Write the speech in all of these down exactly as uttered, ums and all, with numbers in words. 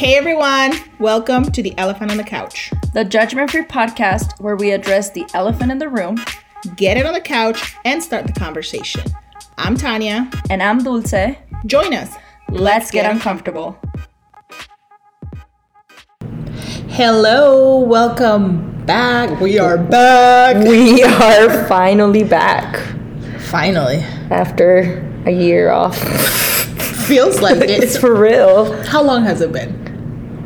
Hey everyone, welcome to the Elephant on the Couch, the judgment-free podcast where we address the elephant in the room, get it on the couch, and start the conversation. I'm Tanya. And I'm Dulce. Join us. Let's, Let's get, get uncomfortable. Hello, welcome back. We are back. We are finally back. Finally. After a year off. Feels like it. It's for real. How long has it been?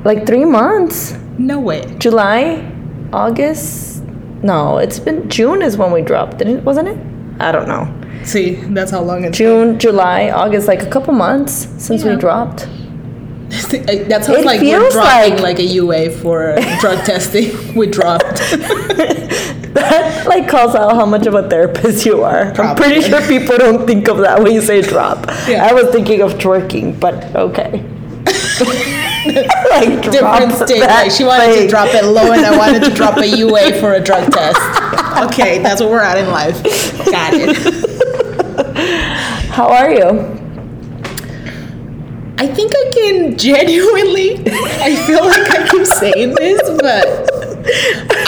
Like three months. No way. July, August. No, it's been June is when we dropped, didn't it? Wasn't it? I don't know. See, that's how long it's June, been. July, August, like a couple months since yeah. we dropped. That sounds it like we're dropping like, like a U A for drug testing. We dropped. That like calls out how much of a therapist you are. Probably. I'm pretty sure people don't think of that when you say drop. Yeah. I was thinking of twerking, but okay. Like different state. Like she wanted thing. to drop it low, and I wanted to drop a U A for a drug test. Okay, that's where we're at in life. Got it. How are you? I think I can genuinely. I feel like I keep saying this, but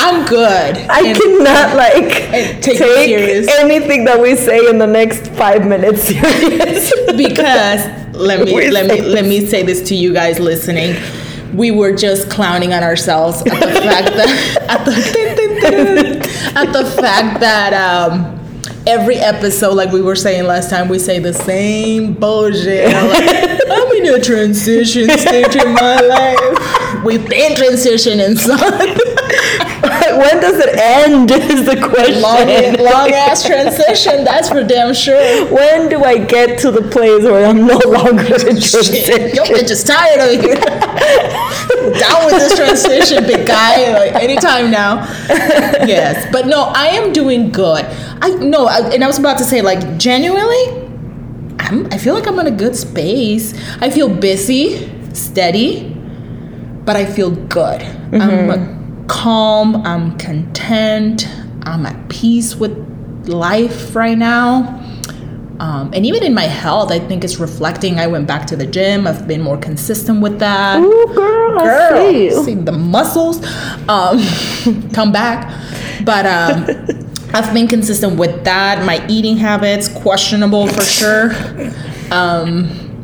I'm good. I and, cannot like take, take anything that we say in the next five minutes serious because. Let me let me let me say this to you guys listening. We were just clowning on ourselves at the fact that at the at the fact that um, every episode, like we were saying last time, we say the same bullshit. I'm, like, I'm in a transition stage in my life. We've been transitioning, son. When does it end is the question. Long, long ass transition, that's for damn sure. When do I get to the place where I'm no longer in transition? Yo, bitch is tired of you. Down with this transition, big guy. Like, anytime now. Yes. But no, I am doing good. I no, I, and I was about to say, like, genuinely, I'm, I feel like I'm in a good space. I feel busy, steady, but I feel good. Mm-hmm. I'm a, calm, I'm content, I'm at peace with life right now. Um, and even in my health, I think it's reflecting. I went back to the gym. I've been more consistent with that. Ooh, girl, girl I see you. See the muscles um, come back. But um, I've been consistent with that. My eating habits, questionable for sure. Um,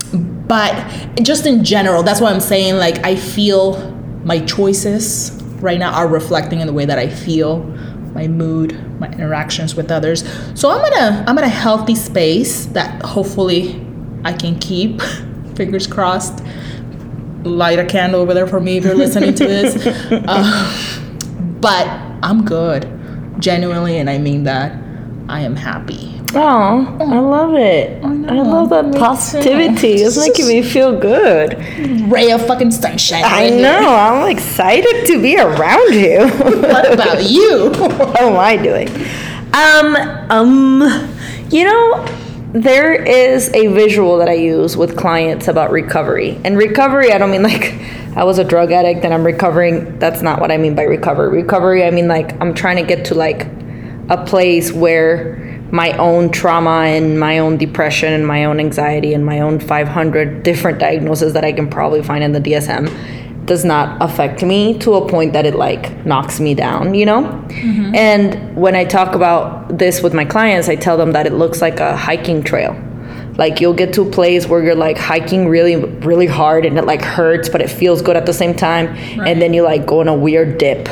but just in general, that's what I'm saying. Like, I feel my choices right now are reflecting in the way that I feel, my mood, my interactions with others. So I'm in a I'm in a healthy space that hopefully I can keep. Fingers crossed. Light a candle over there for me if you're listening to this. Uh, but I'm good, genuinely, and I mean that. I am happy. Oh, I love it. I, I love that positivity. It's making me feel good. Ray of fucking sunshine. I right know. Here. I'm excited to be around you. What about you? What am I doing? Um, um, you know, there is a visual that I use with clients about recovery. And recovery, I don't mean like I was a drug addict and I'm recovering. That's not what I mean by recovery. Recovery, I mean like I'm trying to get to like a place where my own trauma and my own depression and my own anxiety and my own five hundred different diagnoses that I can probably find in the D S M does not affect me to a point that it like knocks me down, you know? Mm-hmm. And when I talk about this with my clients, I tell them that it looks like a hiking trail. Like you'll get to a place where you're like hiking really, really hard and it like hurts, but it feels good at the same time. Right. And then you like go in a weird dip.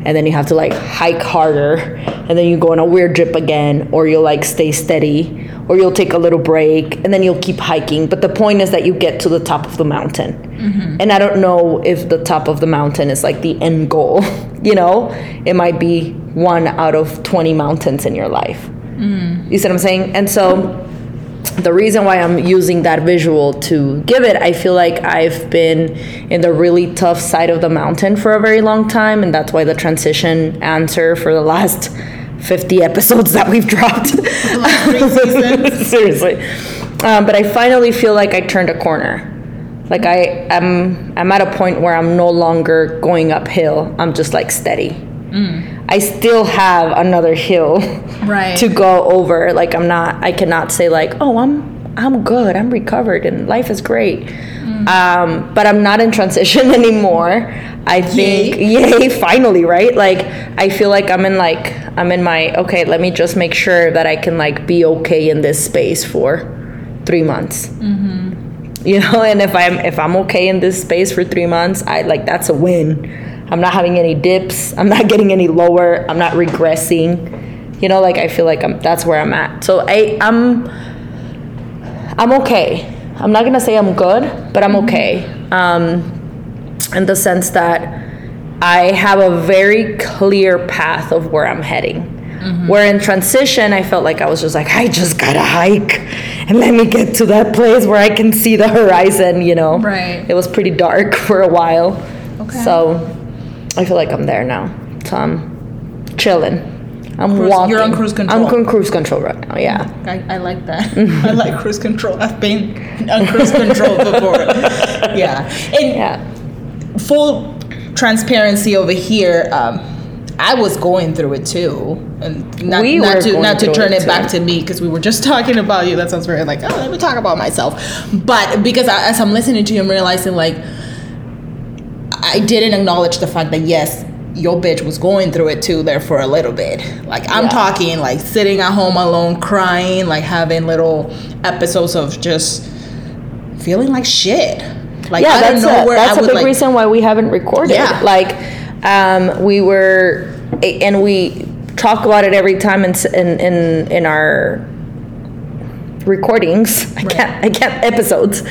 And then you have to like hike harder and then you go on a weird dip again, or you'll like stay steady, or you'll take a little break and then you'll keep hiking. But the point is that you get to the top of the mountain. Mm-hmm. And I don't know if the top of the mountain is like the end goal, you know, it might be one out of twenty mountains in your life. Mm. You see what I'm saying? And so the reason why I'm using that visual to give it, I feel like I've been in the really tough side of the mountain for a very long time. And that's why the transition answer for the last fifty episodes that we've dropped. The last three seasons. Seriously. Um, but I finally feel like I turned a corner. Like I am, I'm, I'm at a point where I'm no longer going uphill. I'm just like steady. Mm. I still have another hill right. to go over. Like I'm not, I cannot say like, oh, I'm, I'm good, I'm recovered, and life is great. Mm-hmm. Um, but I'm not in transition anymore. I think, yay. yay, finally, right? Like, I feel like I'm in like, I'm in my, okay, let me just make sure that I can like be okay in this space for three months. Mm-hmm. You know, and if I'm if I'm okay in this space for three months, I like that's a win. I'm not having any dips. I'm not getting any lower. I'm not regressing. You know, like I feel like I'm that's where I'm at. So I I'm I'm okay. I'm not gonna say I'm good, but I'm okay. Um, in the sense that I have a very clear path of where I'm heading. Mm-hmm. Where in transition, I felt like I was just like, I just gotta hike and let me get to that place where I can see the horizon, you know? Right. It was pretty dark for a while. Okay. So I feel like I'm there now. So I'm chilling. I'm cruise, walking. You're on cruise control. I'm on cruise control right now, yeah. I, I like that. I like cruise control. I've been on cruise control before. Yeah. And yeah. Full transparency over here, um, I was going through it too, and not, we not to not to turn it, it back to me because we were just talking about you. That sounds very like, oh, let me talk about myself. But because I, as I'm listening to you, I'm realizing like I didn't acknowledge the fact that yes, your bitch was going through it too there for a little bit. Like I'm yeah. talking like sitting at home alone, crying, like having little episodes of just feeling like shit. Like yeah, I that's don't know a, where that's I a would, big like, reason why we haven't recorded. Yeah. Like. Um, we were, and we talk about it every time in in in, in our recordings. I right. can't, I can't episodes.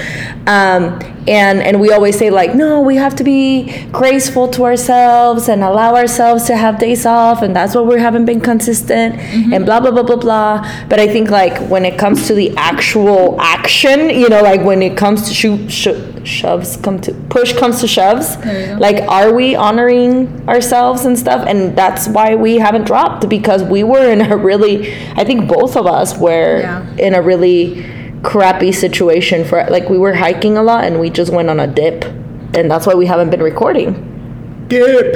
Um, and and we always say like, no, we have to be graceful to ourselves and allow ourselves to have days off, and that's why we haven't been consistent, mm-hmm. and blah blah blah blah blah. But I think like when it comes to the actual action, you know, like when it comes to shoot. shoot shoves come to push comes to shoves like are we honoring ourselves and stuff, and that's why we haven't dropped, because we were in a really I think both of us were yeah. in a really crappy situation for like we were hiking a lot and we just went on a dip, and that's why we haven't been recording. Dip.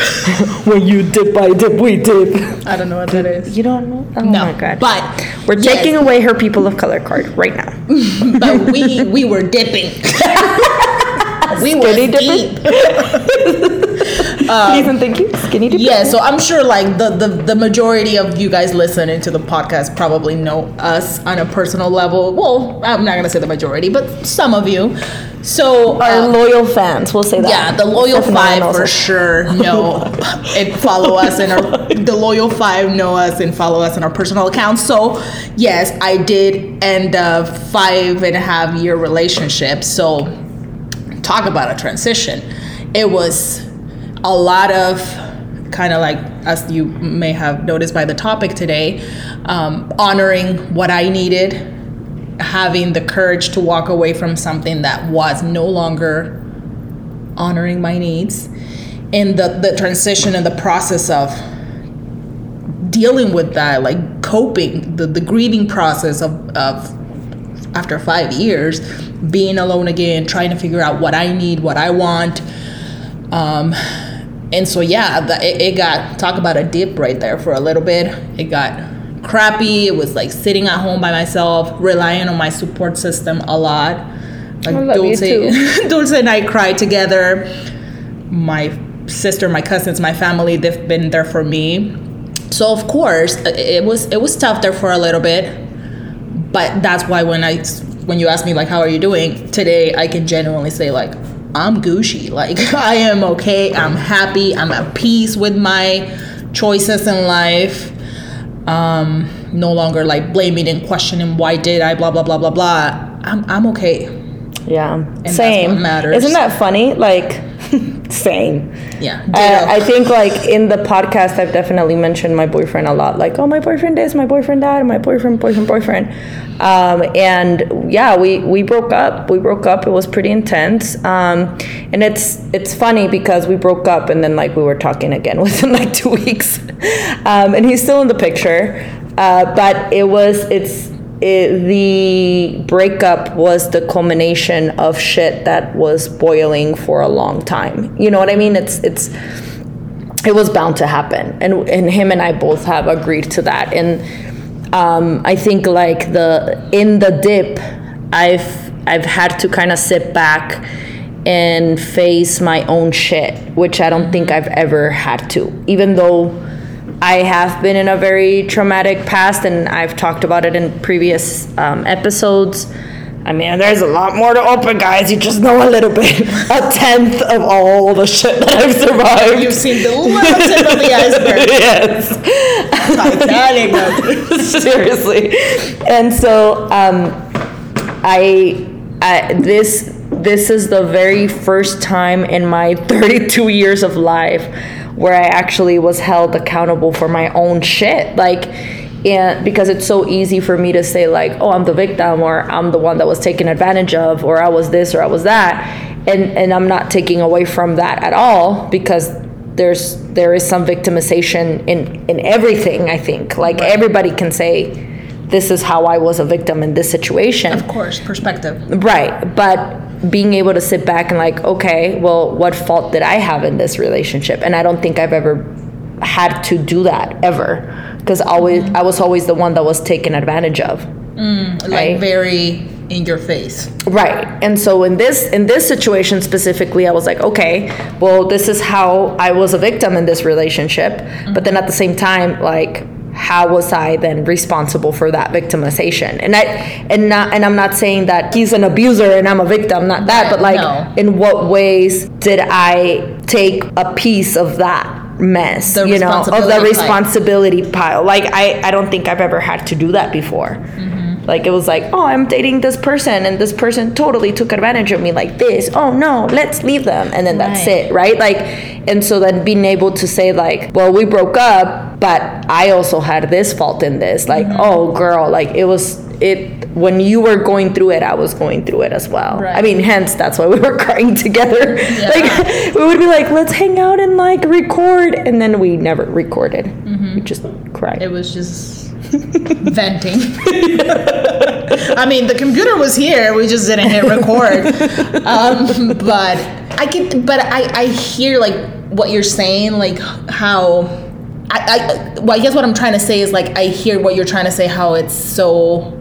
When you dip, I dip, we dip. I don't know what that is. You don't know? Oh no, my God. But we're yes. taking away her people of color card right now. But we we were dipping. We were deep. um, Please and thank you. Skinny dipping. Yeah, so I'm sure like the, the, the majority of you guys listening to the podcast probably know us on a personal level. Well, I'm not going to say the majority, but some of you. So our um, loyal fans, we'll say that. Yeah, the loyal F M L A five also. For sure know and follow us, and our the loyal five know us and follow us on our personal accounts. So yes, I did end a five and a half year relationship. So talk about a transition. It was a lot of kind of like, as you may have noticed by the topic today, um, honoring what I needed, having the courage to walk away from something that was no longer honoring my needs, and the, the transition and the process of dealing with that, like coping, the, the grieving process of, of after five years, being alone again, trying to figure out what I need, what I want. Um, and so, yeah, the, it, it got, talk about a dip right there for a little bit. It got crappy. It was like sitting at home by myself, relying on my support system a lot. Like I love Dulce, you too. Dulce and I cried together. My sister, my cousins, my family, they've been there for me. So, of course, it was it was tough there for a little bit. But that's why when I, when you ask me like, how are you doing today? I can genuinely say like, I'm Gucci. Like I am okay. I'm happy. I'm at peace with my choices in life. Um, no longer like blaming and questioning why did I blah blah blah blah blah. I'm I'm okay. Yeah. And same. That's what matters. Isn't that funny? Like. Same. Yeah. Uh, I think like in the podcast, I've definitely mentioned my boyfriend a lot. Like, oh, my boyfriend this, my boyfriend that, my boyfriend, boyfriend, boyfriend. Um, and yeah, we, we broke up. We broke up. It was pretty intense. Um, and it's it's funny because we broke up and then like we were talking again within like two weeks. Um, and he's still in the picture. Uh, but it was it's it, the breakup was the culmination of shit that was boiling for a long time. You know what I mean? It's it's it was bound to happen, and and him and I both have agreed to that. And um, I think like the in the dip, I've I've had to kind of sit back and face my own shit, which I don't think I've ever had to, even though I have been in a very traumatic past, and I've talked about it in previous um, episodes. I mean, there's a lot more to open, guys. You just know a little bit. A tenth of all the shit that I've survived. You've seen the little tip of the iceberg. Yes. Titanic. Seriously. And so um, I, I this this is the very first time in my thirty-two years of life where I actually was held accountable for my own shit. Like, and because it's so easy for me to say like, oh, I'm the victim, or I'm the one that was taken advantage of, or I was this, or I was that. And and I'm not taking away from that at all, because there's there is some victimization in, in everything, I think. Like, right. Everybody can say, this is how I was a victim in this situation. Of course, perspective. Right. But being able to sit back and like, okay, well, what fault did I have in this relationship? And I don't think I've ever had to do that ever, because always I was always the one that was taken advantage of, mm, like right? Very in your face, right? And so in this in this situation specifically, I was like, okay, well, this is how I was a victim in this relationship, mm-hmm. But then at the same time, like, how was I then responsible for that victimization? And I and not and I'm not saying that he's an abuser and I'm a victim, not that, but like, no. In what ways did I take a piece of that mess, you know, of the responsibility pile. pile. Like, I, I don't think I've ever had to do that before. Mm-hmm. Like, it was like, oh, I'm dating this person, and this person totally took advantage of me like this. Oh, no, let's leave them. And then right. That's it, right? Like, and so then being able to say, like, well, we broke up, but I also had this fault in this. Like, mm-hmm. Oh, girl, like, it was... It when you were going through it, I was going through it as well. Right. I mean, hence that's why we were crying together. Yeah. Like, we would be like, let's hang out and like record, and then we never recorded. Mm-hmm. We just cried. It was just venting. I mean, the computer was here. We just didn't hit record. Um, but I can. But I I hear like what you're saying, like how I I well, I guess what I'm trying to say is like I hear what you're trying to say. How it's so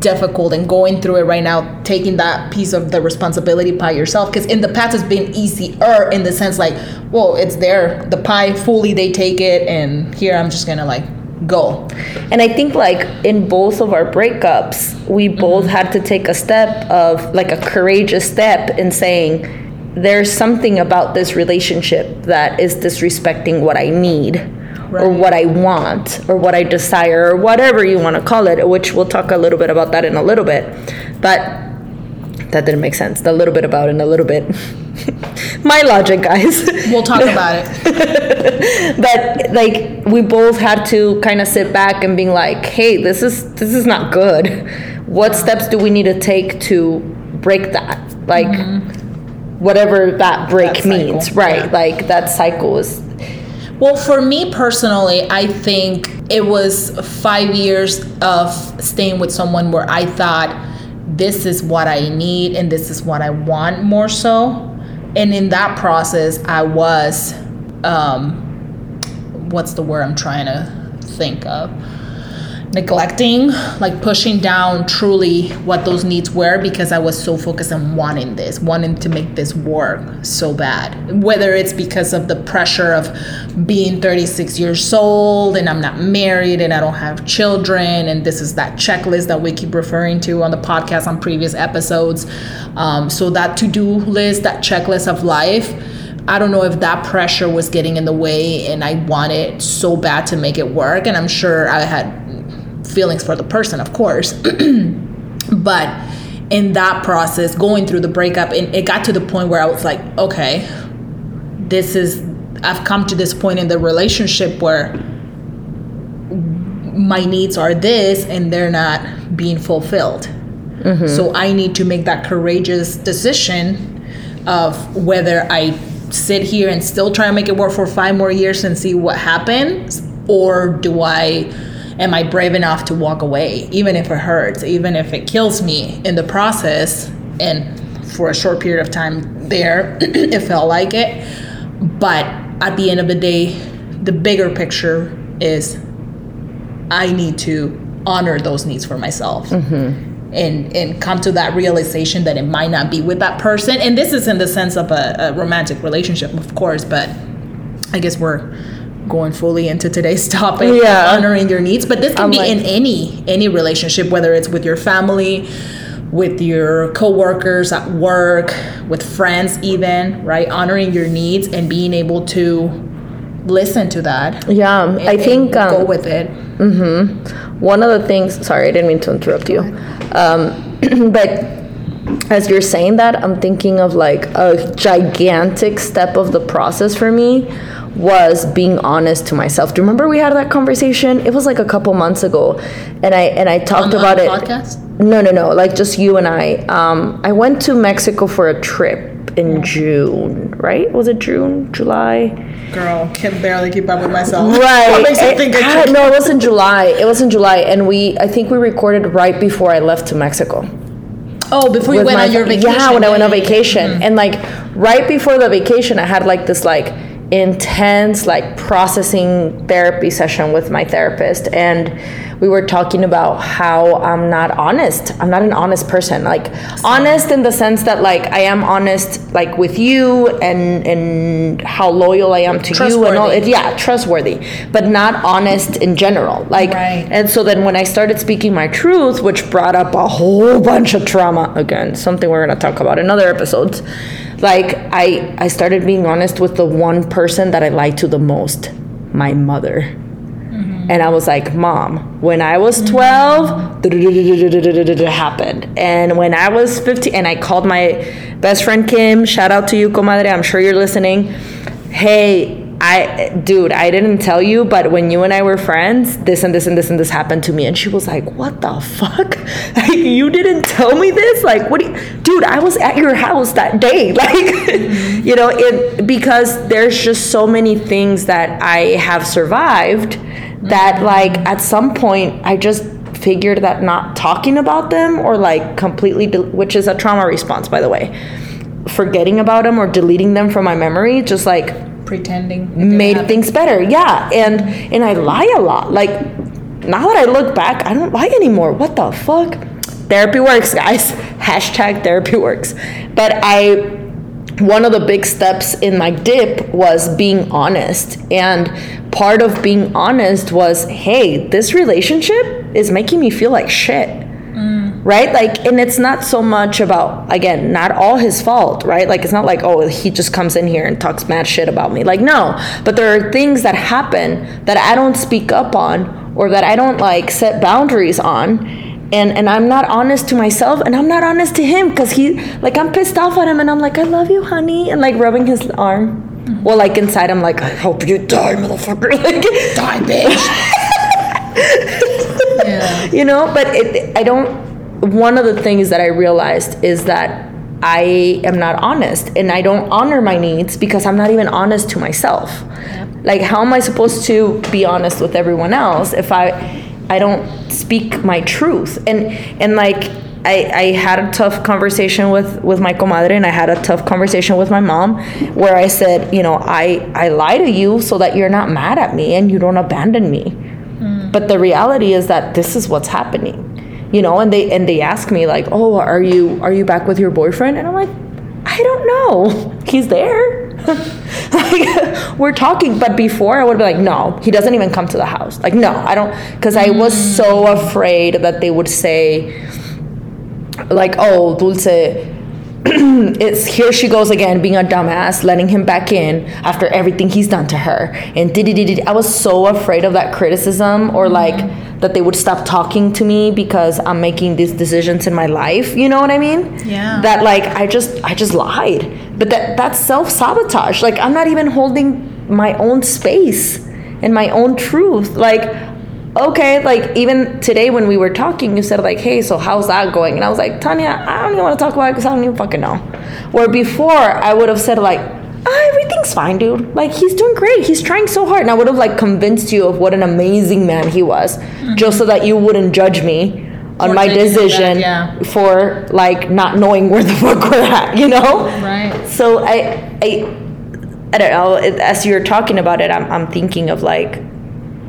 difficult and going through it right now, taking that piece of the responsibility pie yourself, because in the past it's been easier in the sense like, well, it's there, the pie fully, they take it, and here I'm just gonna like go. And I think like in both of our breakups, we both mm-hmm. had to take a step of like a courageous step in saying, there's something about this relationship that is disrespecting what I need. Right. Or what I want, or what I desire, or whatever you want to call it, which we'll talk a little bit about that in a little bit. But that didn't make sense. The little bit about in a little bit. My logic, guys. We'll talk about it. But like, we both had to kind of sit back and being like, hey, this is this is not good. What steps do we need to take to break that? Like, mm-hmm. whatever that break that means, right? Yeah. Like, that cycle is... Well, for me personally, I think it was five years of staying with someone where I thought, this is what I need and this is what I want more so. And in that process, I was, um, what's the word I'm trying to think of? Neglecting, like pushing down truly what those needs were, because I was so focused on wanting this, wanting to make this work so bad. Whether it's because of the pressure of being thirty-six years old and I'm not married and I don't have children, and this is that checklist that we keep referring to on the podcast on previous episodes. Um, so that to-do list, that checklist of life, I don't know if that pressure was getting in the way, and I wanted so bad to make it work. And I'm sure I had feelings for the person, of course. But in that process, going through the breakup, and it got to the point where I was like, okay, this is, I've come to this point in the relationship where my needs are this and they're not being fulfilled. Mm-hmm. So I need to make that courageous decision of whether I sit here and still try to make it work for five more years and see what happens, or do I am I brave enough to walk away, even if it hurts, even if it kills me in the process? And for a short period of time there, it felt like it. But at the end of the day, the bigger picture is I need to honor those needs for myself. Mm-hmm. and and come to that realization that it might not be with that person. And this is in the sense of a, a romantic relationship, of course, but I guess we're going fully into today's topic, yeah. honoring your needs. But this can I'm be like, in any any relationship, whether it's with your family, with your coworkers at work, with friends even, right? Honoring your needs and being able to listen to that. Yeah, and, I think... Um, go with it. Mm-hmm. One of the things... Sorry, I didn't mean to interrupt you. Um, but... As you're saying that, I'm thinking of like a gigantic step of the process for me was being honest to myself. Do you remember we had that conversation? It was like a couple months ago, and I and I talked on, about on the it. Podcast? No, no, no. Like just you and I. Um, I went to Mexico for a trip in June. Right? Was it June? July? Girl, can barely keep up with myself. Right. What makes you think I, I, I, no, it was in July. It was in July, and we I think we recorded right before I left to Mexico. Oh, before you went my, on your vacation. Yeah, when I went on vacation. Mm-hmm. And, like, right before the vacation, I had, like, this, like, intense, like, processing therapy session with my therapist. And we were talking about how I'm not honest. I'm not an honest person. Like, so. honest in the sense that, like, I am honest, like, with you and, and how loyal I am to you. And all. Yeah, trustworthy. But not honest in general. Like, right. And so then when I started speaking my truth, which brought up a whole bunch of trauma, again, something we're going to talk about in other episodes, like, I, I started being honest with the one person that I lied to the most, my mother. Mm-hmm. And I was like, Mom, when I was twelve, mm-hmm. happened. And when I was fifteen, and I called my best friend, Kim, shout out to you, comadre, I'm sure you're listening. Hey, I, dude, I didn't tell you, but when you and I were friends, this and this and this and this happened to me. And she was like, what the fuck? Like, you didn't tell me this? Like, what do you, dude, I was at your house that day. Like, you know, it, because there's just so many things that I have survived that, like, at some point I just figured that not talking about them or like completely, de- which is a trauma response, by the way, forgetting about them or deleting them from my memory, just like, pretending made things better. Yeah. And and I lie a lot. Like, now that I look back, I don't lie anymore. What the fuck? Therapy works, guys. Hashtag therapy works. But I one of the big steps in my dip was being honest. And part of being honest was, hey, this relationship is making me feel like shit. Right? Like, and it's not so much about, again, not all his fault, right? Like, it's not like, oh, he just comes in here and talks mad shit about me. Like, no. But there are things that happen that I don't speak up on or that I don't, like, set boundaries on. And and I'm not honest to myself and I'm not honest to him because he, like, I'm pissed off at him and I'm like, I love you, honey. And, like, rubbing his arm. Mm-hmm. Well, like, inside I'm like, I hope you die, motherfucker. Like, die, bitch. Yeah. You know? But it, I don't... One of the things that I realized is that I am not honest and I don't honor my needs because I'm not even honest to myself. Yep. Like, how am I supposed to be honest with everyone else if I I don't speak my truth? And and like I, I had a tough conversation with, with my comadre and I had a tough conversation with my mom where I said, you know, I, I lie to you so that you're not mad at me and you don't abandon me. Mm. But the reality is that this is what's happening. You know, and they and they ask me like, oh, are you are you back with your boyfriend? And I'm like, I don't know. He's there. Like, we're talking. But before I would be like, no, he doesn't even come to the house. Like, no, I don't. Because I was so afraid that they would say like, oh, Dulce. It's here she goes again being a dumbass, letting him back in after everything he's done to her, and did it I was so afraid of that criticism or like mm-hmm. that they would stop talking to me because I'm making these decisions in my life, you know what I mean? Yeah. That like I just I just lied. But that that's self-sabotage. Like, I'm not even holding my own space and my own truth. Like, okay, like even today when we were talking, you said like, hey, so how's that going? And I was like, Tanya, I don't even want to talk about it because I don't even fucking know. Where before I would have said like, oh, everything's fine, dude. Like, he's doing great. He's trying so hard. And I would have like convinced you of what an amazing man he was, mm-hmm. just so that you wouldn't judge me on or my decision that, yeah. for like not knowing where the fuck we're at, you know? Right. So I, I, I don't know. As you're talking about it, I'm, I'm thinking of like,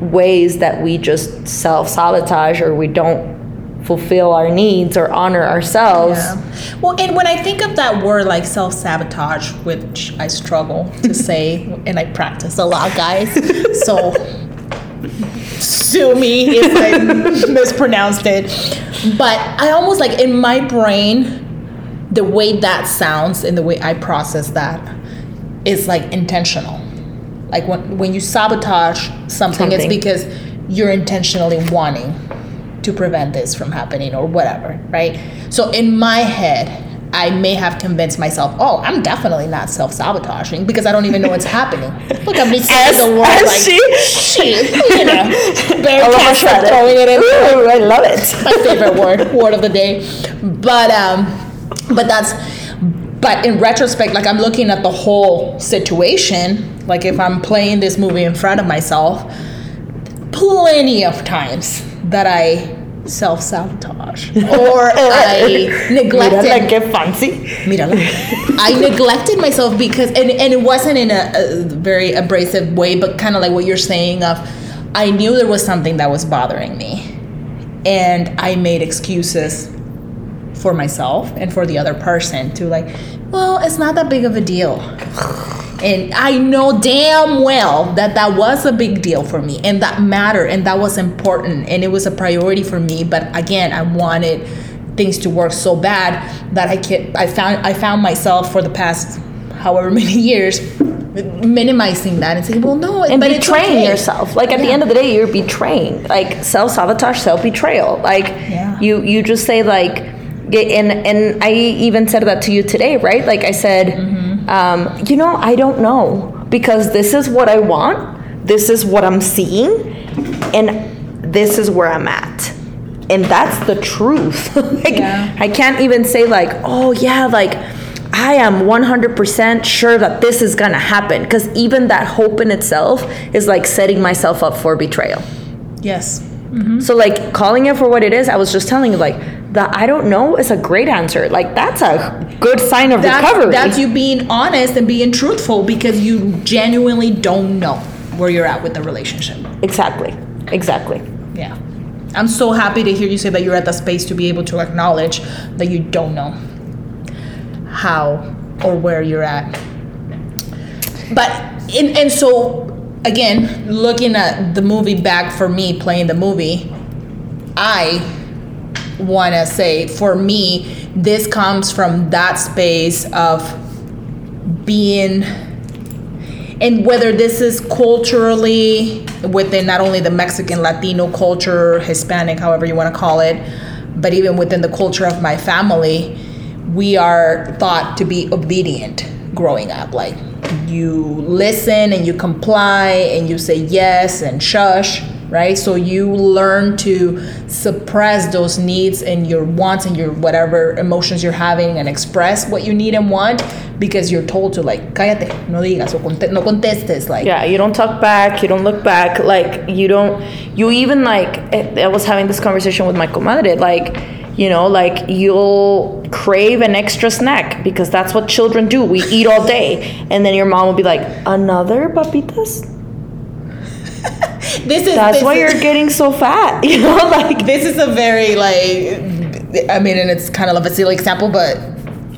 ways that we just self-sabotage or we don't fulfill our needs or honor ourselves. Yeah. Well, and when I think of that word, like self-sabotage, which I struggle to say, and I practice a lot, guys, so sue me if I mispronounced it. But I almost, like, in my brain, the way that sounds and the way I process that is, like, intentional. Like, when, when you sabotage something, something, it's because you're intentionally wanting to prevent this from happening or whatever, right? So in my head, I may have convinced myself, oh, I'm definitely not self-sabotaging because I don't even know what's happening. Look, I'm just saying the word like, she, she, you know, bear cash, throwing it in. Ooh, I love it. My favorite word, word of the day. But um, but that's, but in retrospect, like, I'm looking at the whole situation. Like, if I'm playing this movie in front of myself, plenty of times that I self-sabotage or I neglected Mira la que fancy. Mira la. I neglected myself because and, and it wasn't in a, a very abrasive way, but kind of like what you're saying of, I knew there was something that was bothering me and I made excuses for myself and for the other person to, like, well, it's not that big of a deal. And I know damn well that that was a big deal for me and that mattered and that was important and it was a priority for me. But again, I wanted things to work so bad that I can't, I found I found myself for the past however many years minimizing that and saying, well, no, and but betraying it's okay. yourself. Like, at yeah. the end of the day, you're betraying, like, self-sabotage, self-betrayal. Like, yeah. you you just say, like, and and I even said that to you today, right? Like, I said. Mm-hmm. Um, you know, I don't know, because this is what I want, this is what I'm seeing, and this is where I'm at. And that's the truth. Like, yeah. I can't even say, like, oh, yeah, like, I am one hundred percent sure that this is going to happen. Because even that hope in itself is, like, setting myself up for betrayal. Yes. Mm-hmm. So, like, calling it for what it is, I was just telling you, like, the I don't know is a great answer. Like, that's a good sign of that's, recovery. That's you being honest and being truthful because you genuinely don't know where you're at with the relationship. Exactly. Exactly. Yeah. I'm so happy to hear you say that you're at the space to be able to acknowledge that you don't know how or where you're at. But, and, and so, again, looking at the movie back for me, playing the movie, I... want to say, for me, this comes from that space of being, and whether this is culturally within not only the Mexican, Latino culture, Hispanic, however you want to call it, but even within the culture of my family, we are thought to be obedient growing up. Like, you listen and you comply and you say yes and shush. Right? So you learn to suppress those needs and your wants and your whatever emotions you're having and express what you need and want because you're told to, like, cállate, no digas, o conte- no contestes. Like, yeah, you don't talk back, you don't look back, like, you don't, you even, like, I was having this conversation with my comadre, like, you know, like, you'll crave an extra snack because that's what children do. We eat all day. And then your mom will be like, another papitas? This is, That's this why is, you're getting so fat, you know. Like, this is a very, like, I mean, and it's kind of like a silly example, but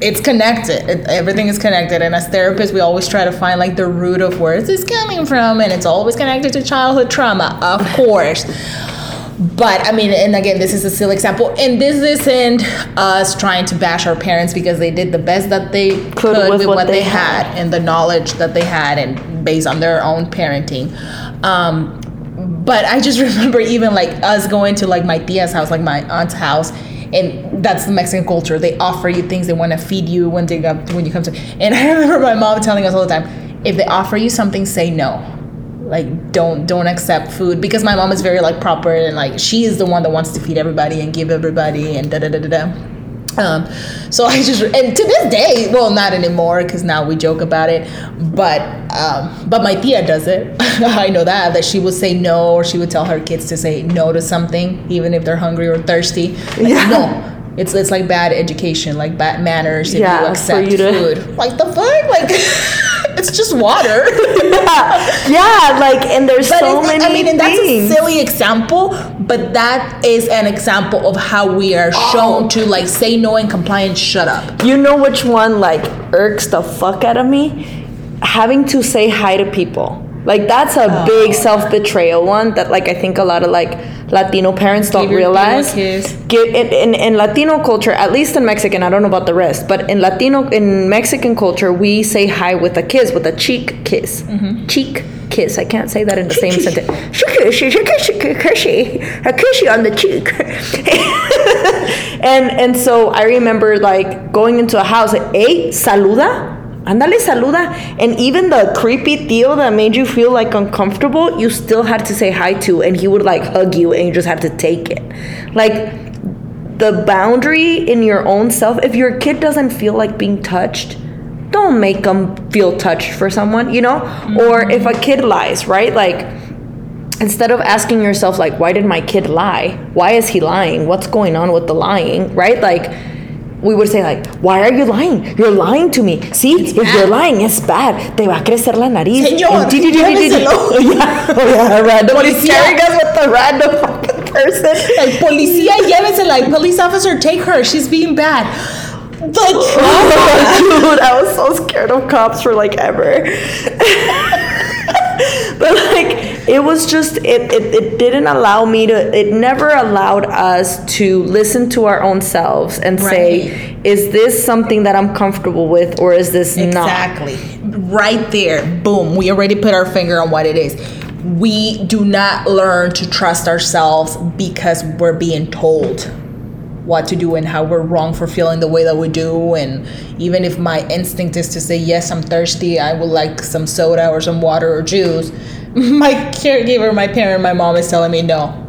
it's connected. It, everything is connected. And as therapists, we always try to find, like, the root of where is this coming from, and it's always connected to childhood trauma, of course. But I mean, and again, this is a silly example, and this isn't us trying to bash our parents because they did the best that they could, could with, with what, what they, they had, had and the knowledge that they had, and based on their own parenting. Um, But I just remember even, like, us going to, like, my tia's house, like, my aunt's house, and that's the Mexican culture. They offer you things. They want to feed you when they when you come to. And I remember my mom telling us all the time, if they offer you something, say no. Like, don't don't accept food, because my mom is very, like, proper, and, like, she is the one that wants to feed everybody and give everybody and da da da da da. Um, so I just, and to this day, well, not anymore, because now we joke about it, but, um, but my tia does it. I know that, that she would say no, or she would tell her kids to say no to something, even if they're hungry or thirsty. Like, yeah. No. It's it's like bad education, like bad manners if yeah, you accept you to- food. Like, the fuck? Like, it's just water. yeah. yeah, like, and there's but so many I mean, and that's a silly example, but that is an example of how we are oh. shown to, like, say no and comply and shut up. You know which one, like, irks the fuck out of me? Having to say hi to people. Like, that's a oh. big self-betrayal one that, like, I think a lot of, like, Latino parents don't Give realize. Give, in, in, in Latino culture, at least in Mexican, I don't know about the rest, but in Latino, in Mexican culture, we say hi with a kiss, with a cheek kiss. Mm-hmm. Cheek kiss. I can't say that in the same sentence. A kiss on the cheek. And and so I remember, like, going into a house, hey, saluda. Andale, saluda. And even the creepy tío that made you feel, like, uncomfortable, you still had to say hi to, and he would, like, hug you, and you just had to take it. Like, the boundary in your own self, if your kid doesn't feel like being touched, don't make them feel touched for someone, you know? Mm-hmm. Or if a kid lies, right? Like, instead of asking yourself, like, why did my kid lie? Why is he lying? What's going on with the lying, right? Like, we would say, like, why are you lying? You're lying to me. See, it's if bad. You're lying, it's bad. Te va a crecer la nariz. Señor, oh, yeah. Oh, yeah, random. Policia. Carrying us with the random fucking person. Like, policía, llévese, like, police officer, take her. She's being bad. The Dude, I was so scared of cops for, like, ever. But, like, it was just, it, it, it didn't allow me to, it never allowed us to listen to our own selves and right. say, is this something that I'm comfortable with, or is this exactly. not? Exactly. Right there. Boom. We already put our finger on what it is. We do not learn to trust ourselves because we're being told what to do and how we're wrong for feeling the way that we do. And even if my instinct is to say, yes, I'm thirsty, I would like some soda or some water or juice, my caregiver, my parent, my mom is telling me no.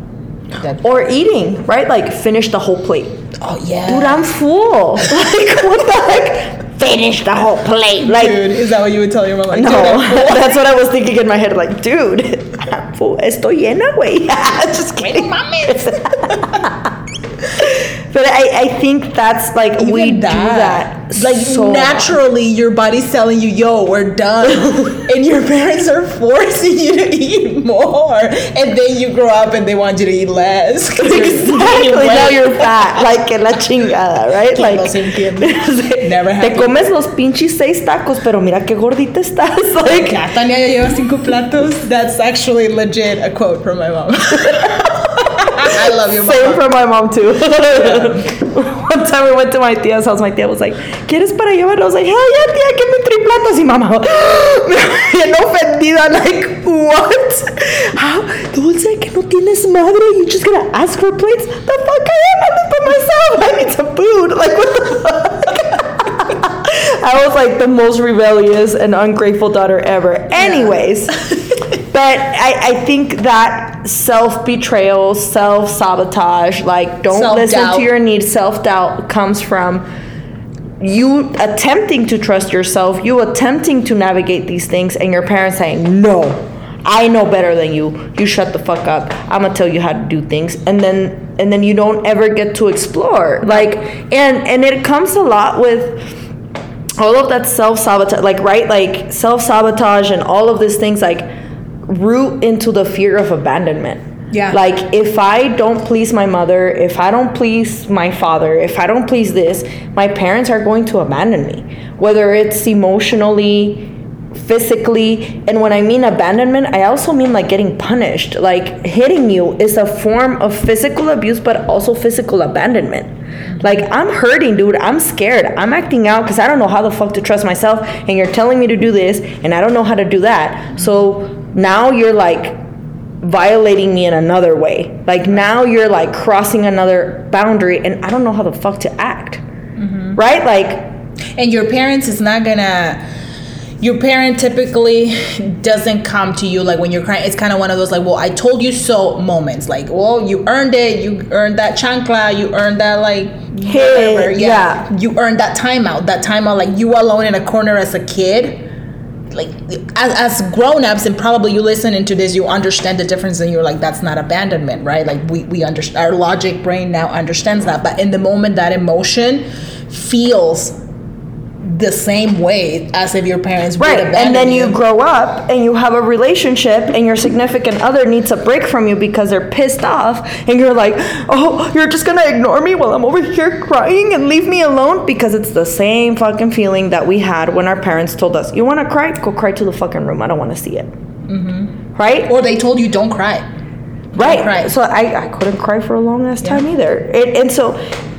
That- or eating, right? Like, finish the whole plate. Oh, yeah. Dude, I'm full. Like, what the heck? Finish the whole plate. Like, dude, is that what you would tell your mom? Like, no, that's what I was thinking in my head. Like, dude, I'm full. Estoy llena, güey. Just kidding. Mames. But I, I think that's, like, even we that. do that. Like, so naturally, your body's telling you, yo, we're done. And your parents are forcing you to eat more. And then you grow up and they want you to eat less. Exactly. Now you're fat. Like, que la chingada, right? Like, never happened. Te comes los pinches seis tacos, pero mira que gordita estás. Like, ya, Tania, ya llevas cinco platos. That's actually legit a quote from my mom. I love your mom. Same for my mom, too. Yeah. One time we went to my tia's house. My tia was like, ¿quieres para llevar? I was like, hell yeah, tia, give me three platos. Y mama, bien ofendida, like, what? How? Dulce, que no tienes madre? You just gonna ask for plates? The fuck I am? I live by myself. I need some food. Like, what the fuck? I was, like, the most rebellious and ungrateful daughter ever. Anyways. Yeah. But I, I think that self-betrayal, self-sabotage, like, don't self-doubt. Listen to your needs, self-doubt comes from you attempting to trust yourself, you attempting to navigate these things, and your parents saying, no, I know better than you. You shut the fuck up. I'm going to tell you how to do things. And then and then you don't ever get to explore. Like, and, and it comes a lot with all of that self-sabotage, like, right? Like, self-sabotage and all of these things, like, root into the fear of abandonment. Yeah. Like, if I don't please my mother, if I don't please my father, if I don't please this, my parents are going to abandon me, whether it's emotionally, physically. And when I mean abandonment, I also mean, like, getting punished. Like, hitting you is a form of physical abuse, but also physical abandonment. Like, I'm hurting, dude. I'm scared. I'm acting out because I don't know how the fuck to trust myself, and you're telling me to do this, and I don't know how to do that. So now you're, like, violating me in another way. Like, now you're, like, crossing another boundary, and I don't know how the fuck to act. Mm-hmm. Right? Like... And your parents is not gonna... Your parent typically doesn't come to you, like, when you're crying. It's kind of one of those, like, well, I told you so moments. Like, well, you earned it. You earned that chancla. You earned that, like, hey, whatever. Yeah. yeah. You earned that timeout. That timeout, like, you alone in a corner as a kid. Like, as, as grown-ups, and probably you listening to this, you understand the difference, and you're like, that's not abandonment, right? Like, we, we understand, our logic brain now understands that. But in the moment, that emotion feels the same way as if your parents right. would abandon and then you. you grow up and you have a relationship and your significant other needs a break from you because they're pissed off, and you're like, oh, you're just gonna ignore me while I'm over here crying and leave me alone? Because it's the same fucking feeling that we had when our parents told us, you want to cry, go cry to the fucking room, I don't want to see it. Mm-hmm. Right? Or they told you don't cry. Right. Don't cry. So I, I couldn't cry for a long ass time yeah. either. It, and so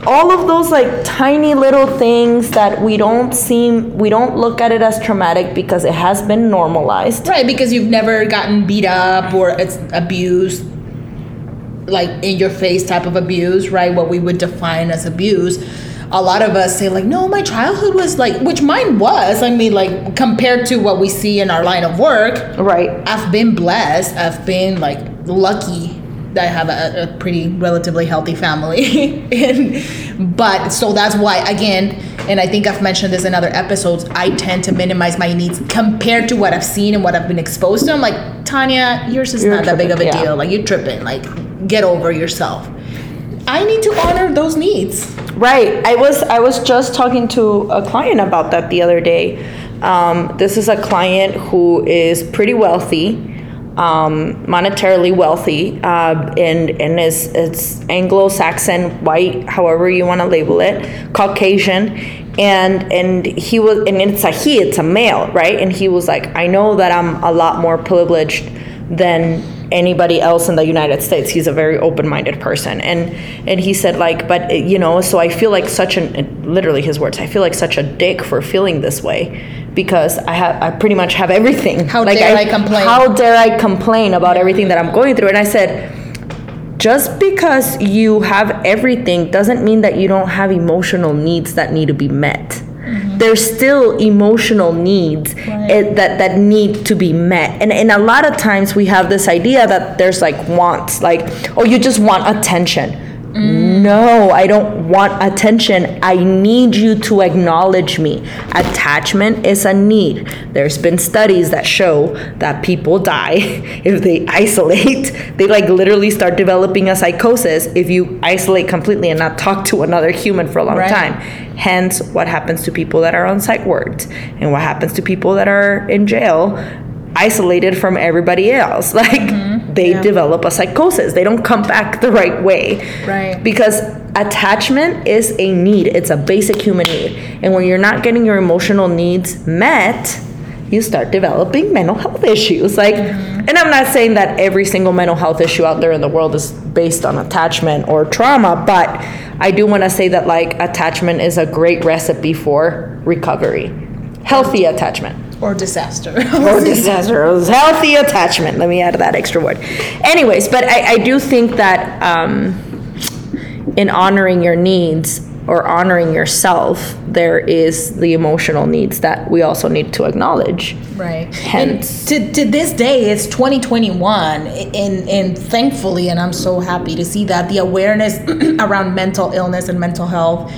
all of those like tiny little things that we don't seem, we don't look at it as traumatic because it has been normalized. Right, because you've never gotten beat up or it's abused, like in your face type of abuse, right? What we would define as abuse. A lot of us say like, no, my childhood was like, which mine was, I mean, like compared to what we see in our line of work. Right. I've been blessed. I've been like lucky that I have a, a pretty relatively healthy family. and, but so that's why, again, and I think I've mentioned this in other episodes, I tend to minimize my needs compared to what I've seen and what I've been exposed to. I'm like, Tanya, yours is you're not tripping, that big of a yeah. deal. Like you're tripping, like get over yourself. I need to honor those needs. Right. I was I was just talking to a client about that the other day. Um, this is a client who is pretty wealthy, um, monetarily wealthy, uh, and and is it's Anglo-Saxon, white, however you want to label it, Caucasian, and and he was and it's a he, it's a male, right? And he was like, I know that I'm a lot more privileged than anybody else in the United States. He's a very open-minded person, and and he said like, but you know, so I feel like such an, literally his words, I feel like such a dick for feeling this way because I have I pretty much have everything. How like dare I, I complain? How dare I complain about everything that I'm going through? And I said, just because you have everything doesn't mean that you don't have emotional needs that need to be met. Mm-hmm. There's still emotional needs right. it, that, that need to be met. And, and a lot of times we have this idea that there's like wants, like, oh, you just want attention. Mm. No, I don't want attention. I need you to acknowledge me. Attachment is a need. There's been studies that show that people die if they isolate. They like literally start developing a psychosis if you isolate completely and not talk to another human for a long right. time. Hence, what happens to people that are on psych wards and what happens to people that are in jail, isolated from everybody else. Like mm-hmm. they yeah. develop a psychosis. They don't come back the right way. Right. Because attachment is a need. It's a basic human need. And when you're not getting your emotional needs met, you start developing mental health issues. Like, mm-hmm. and I'm not saying that every single mental health issue out there in the world is based on attachment or trauma, but I do want to say that like attachment is a great recipe for recovery. Healthy attachment. Or disaster. or disaster. Healthy attachment. Let me add that extra word. Anyways, but I, I do think that um, in honoring your needs or honoring yourself, there is the emotional needs that we also need to acknowledge. Right. Hence. And to, to this day, it's twenty twenty-one. And, and thankfully, and I'm so happy to see that the awareness around mental illness and mental health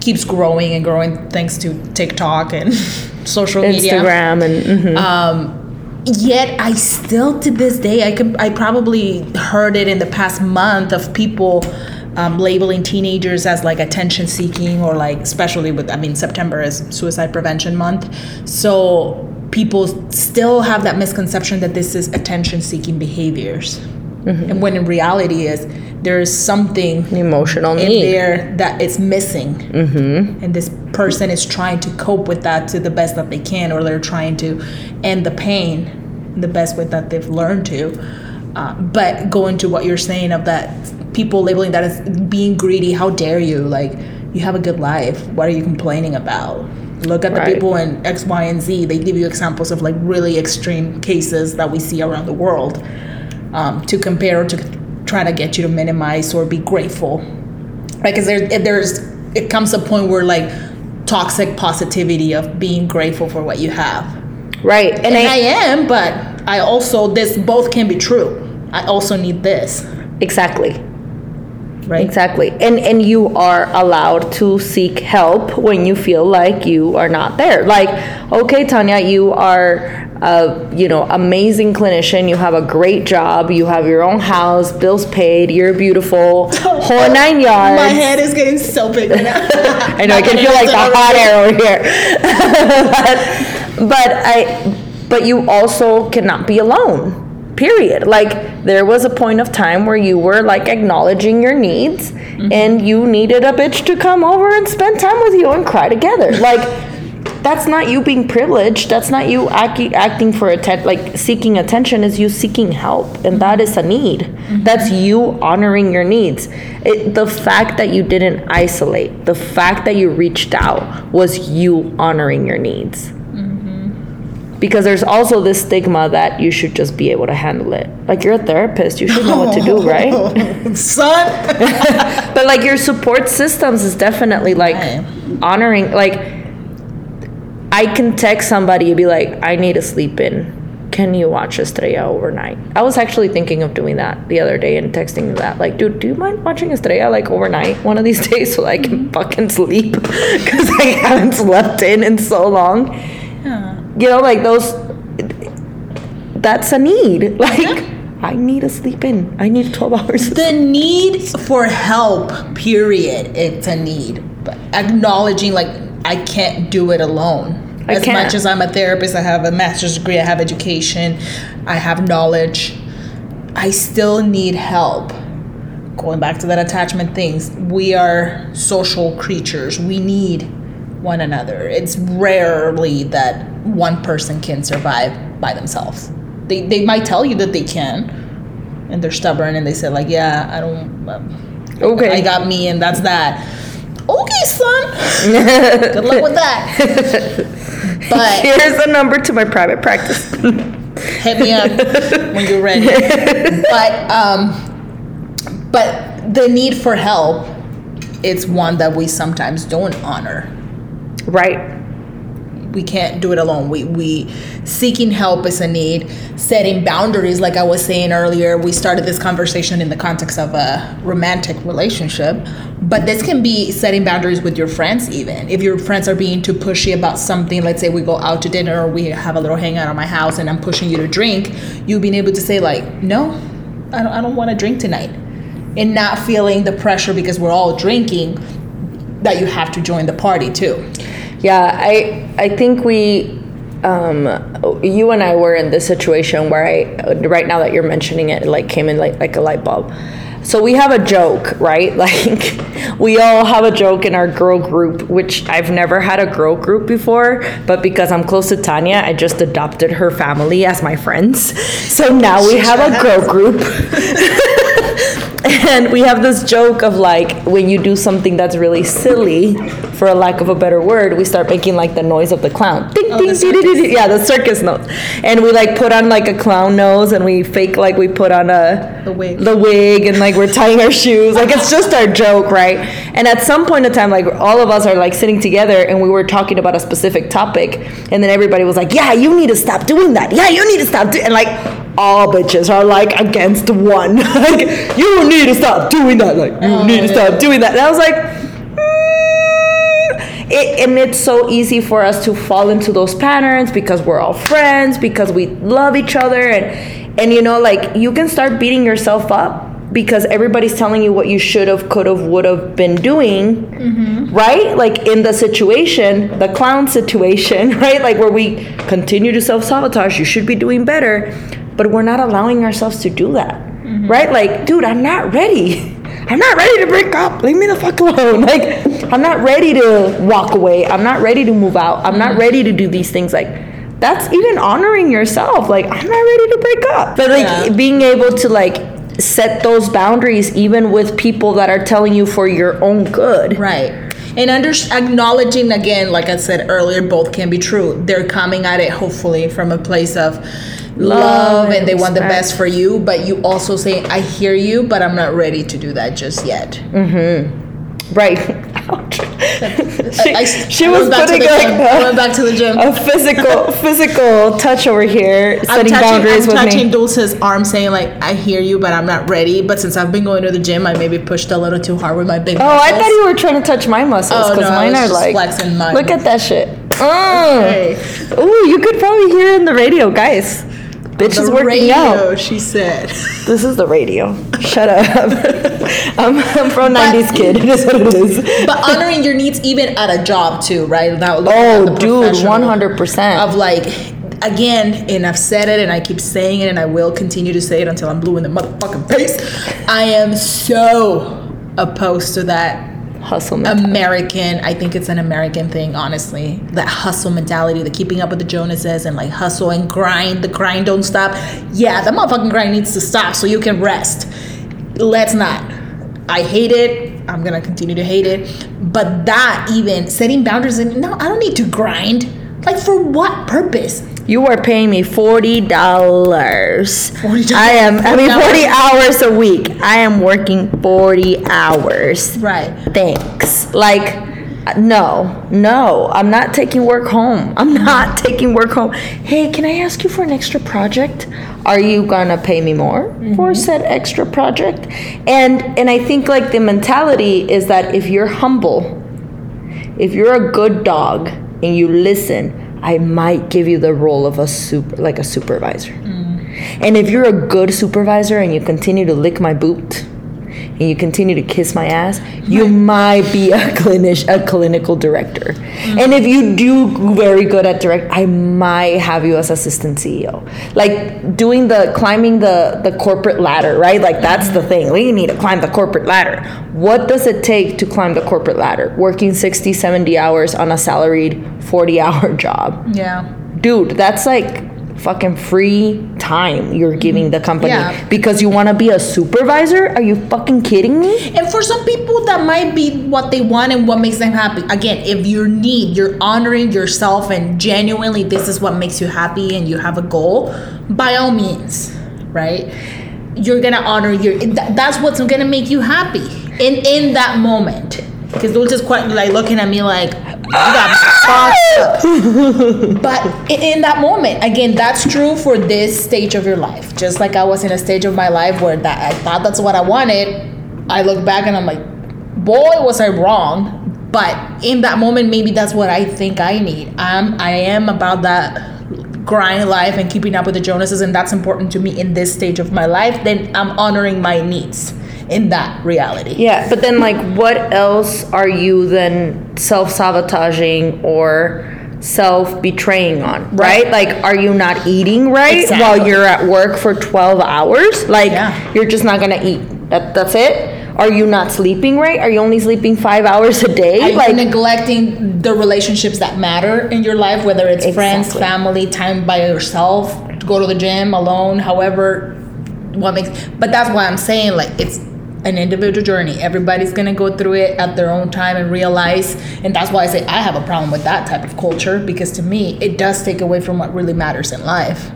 keeps growing and growing thanks to TikTok and social media, Instagram, and mm-hmm. um, yet I still to this day I could I probably heard it in the past month of people um, labeling teenagers as like attention seeking or like, especially with, I mean, September is Suicide Prevention Month, so people still have that misconception that this is attention seeking behaviors. Mm-hmm. And when in reality is there is something emotional in need. There that is missing. Mm-hmm. And this person is trying to cope with that to the best that they can, or they're trying to end the pain the best way that they've learned to. Uh, but going to what you're saying of that, people labeling that as being greedy, how dare you? Like, you have a good life. What are you complaining about? Look at right. the people in X, Y, and Z. They give you examples of like really extreme cases that we see around the world. Um, to compare or to try to get you to minimize or be grateful, right? Because there, there's it comes a point where like toxic positivity of being grateful for what you have, right? And, and I, I am, but I also this both can be true. I also need this. Exactly. right? Exactly. And and you are allowed to seek help when you feel like you are not there. Like, okay, Tanya, you are a, you know, amazing clinician. You have a great job. You have your own house, bills paid. You're beautiful. Whole nine yards. My head is getting so big right now. I know. I can feel like the hot air over here. but, but I... But you also cannot be alone, period. Like, there was a point of time where you were, like, acknowledging your needs, mm-hmm. and you needed a bitch to come over and spend time with you and cry together. Like, that's not you being privileged. That's not you act- acting for, atten- like, seeking attention. It's you seeking help, and that is a need. Mm-hmm. That's you honoring your needs. It, the fact that you didn't isolate, the fact that you reached out was you honoring your needs. Because there's also this stigma that you should just be able to handle it. Like, you're a therapist. You should know what to do, right? Son! But, like, your support systems is definitely, like, honoring. Like, I can text somebody and be like, I need to sleep in. Can you watch Estrella overnight? I was actually thinking of doing that the other day and texting that. Like, dude, do you mind watching Estrella, like, overnight one of these days so I can fucking sleep? Because I haven't slept in in so long. Yeah. You know, like, those, that's a need. Like, yeah. I need to sleep in. I need twelve hours. The need for help, period, it's a need. But acknowledging, like, I can't do it alone. I as can't. Much as I'm a therapist, I have a master's degree, I have education, I have knowledge. I still need help. Going back to that attachment things, we are social creatures. We need one another. It's rarely that one person can survive by themselves. They they might tell you that they can, and they're stubborn, and they say, like, yeah, I don't, um, okay, I got me, and that's that. Okay, son. Good luck with that. But here's the number to my private practice. Hit me up when you're ready. But um, but the need for help, it's one that we sometimes don't honor. Right. We can't do it alone. We we seeking help is a need. Setting boundaries, like I was saying earlier, we started this conversation in the context of a romantic relationship. But this can be setting boundaries with your friends even. If your friends are being too pushy about something, let's say we go out to dinner or we have a little hangout at my house and I'm pushing you to drink, you being able to say, like, no, I don't, I don't want to drink tonight. And not feeling the pressure because we're all drinking that you have to join the party too. Yeah, I I think we, um, you and I were in this situation where I, right now that you're mentioning it, it like came in like, like a light bulb. So we have a joke, right? Like, we all have a joke in our girl group, which I've never had a girl group before, but because I'm close to Tanya, I just adopted her family as my friends. So now we have a girl group. And we have this joke of, like, when you do something that's really silly, for a lack of a better word, we start making, like, the noise of the clown. Ding, oh, ding, ding, ding, ding. Yeah, the circus noise. And we, like, put on, like, a clown nose, and we fake, like, we put on a... The wig. The wig, and, like, we're tying our shoes. Like, it's just our joke, right? And at some point in time, like, all of us are, like, sitting together, and we were talking about a specific topic, and then everybody was like, yeah, you need to stop doing that. Yeah, you need to stop doing... And, like... all bitches are, like, against one. Like, you need to stop doing that. Like, you oh, need to yeah. stop doing that. And I was like, mm. it, and it's so easy for us to fall into those patterns because we're all friends, because we love each other. And, and you know, like, you can start beating yourself up because everybody's telling you what you should have, could have, would have been doing, mm-hmm. right? Like, in the situation, the clown situation, right? Like, where we continue to self-sabotage, you should be doing better. But we're not allowing ourselves to do that, mm-hmm. right? Like, dude, I'm not ready. I'm not ready to break up. Leave me the fuck alone. Like, I'm not ready to walk away. I'm not ready to move out. I'm not ready to do these things. Like, that's even honoring yourself. Like, I'm not ready to break up. But, like, yeah. being able to, like, set those boundaries even with people that are telling you for your own good. Right. And under- acknowledging, again, like I said earlier, both can be true. They're coming at it, hopefully, from a place of love, love and, and they want the best for you. But you also say, I hear you, but I'm not ready to do that just yet. Mm-hmm. Right. Ouch. she, I, she was putting like a, went back to the gym. a physical physical touch over here, I'm setting touching, boundaries I'm with me. I'm touching Dulce's arm, saying like, I hear you, but I'm not ready. But since I've been going to the gym, I maybe pushed a little too hard with my big. Oh, muscles. I thought you were trying to touch my muscles because oh, no, mine are like flexing mine. Look at that shit. Oh, okay. Ooh, you could probably hear in the radio, guys. Bitch is working radio, out. She said. This is the radio. Shut up. I'm, I'm from but, nineties kid. It is what it is. But honoring your needs even at a job too, right? Now, oh, dude, one hundred percent. Of like, again, and I've said it and I keep saying it and I will continue to say it until I'm blue in the motherfucking face. I am so opposed to that. Hustle mentality. American, I think it's an American thing, honestly. That hustle mentality, the keeping up with the Jonases and like hustle and grind. The grind don't stop. Yeah, the motherfucking grind needs to stop so you can rest. Let's not. I hate it. I'm gonna continue to hate it. But that even setting boundaries and no, I don't need to grind. Like for what purpose? You are paying me forty dollars. forty dollars. I am, I mean, forty hours a week. I am working forty hours. Right. Thanks. Like, no, no, I'm not taking work home. I'm not taking work home. Hey, can I ask you for an extra project? Are you going to pay me more mm-hmm. for said extra project? And and I think, like, the mentality is that if you're humble, if you're a good dog and you listen, I might give you the role of a super, like a supervisor. Mm. And if you're a good supervisor and you continue to lick my boot and you continue to kiss my ass, you might be a clinic, a clinical director. Mm. And if you do very good at direct, I might have you as assistant C E O. Like doing the, climbing the, the corporate ladder, right? Like that's the thing. We need to climb the corporate ladder. What does it take to climb the corporate ladder? Working sixty, seventy hours on a salaried forty-hour job. Yeah. Dude, that's like fucking free time you're giving the company yeah. because you want to be a supervisor? Are you fucking kidding me? And for some people that might be what they want and what makes them happy. Again, if you need, you're honoring yourself and genuinely this is what makes you happy and you have a goal, by all means, right? You're gonna honor your, that's what's gonna make you happy in in that moment. Because they'll just quite like looking at me like, you got fucked up. But in that moment, again, that's true for this stage of your life. Just like I was in a stage of my life where that I thought that's what I wanted. I look back and I'm like, boy, was I wrong. But in that moment, maybe that's what I think I need. I'm, I am about that grind life and keeping up with the Jonases, and that's important to me in this stage of my life. Then I'm honoring my needs in that reality. Yeah, but then like what else are you then self-sabotaging or self-betraying on, right? Right. Like, are you not eating right exactly. while you're at work for twelve hours? Like, yeah. you're just not going to eat. That, that's it? Are you not sleeping right? Are you only sleeping five hours a day? Are you like, neglecting the relationships that matter in your life, whether it's exactly. friends, family, time by yourself, to go to the gym alone, however, what makes... But that's why I'm saying, like, it's an individual journey. Everybody's gonna go through it at their own time and realize, and that's why I say I have a problem with that type of culture, because to me it does take away from what really matters in life.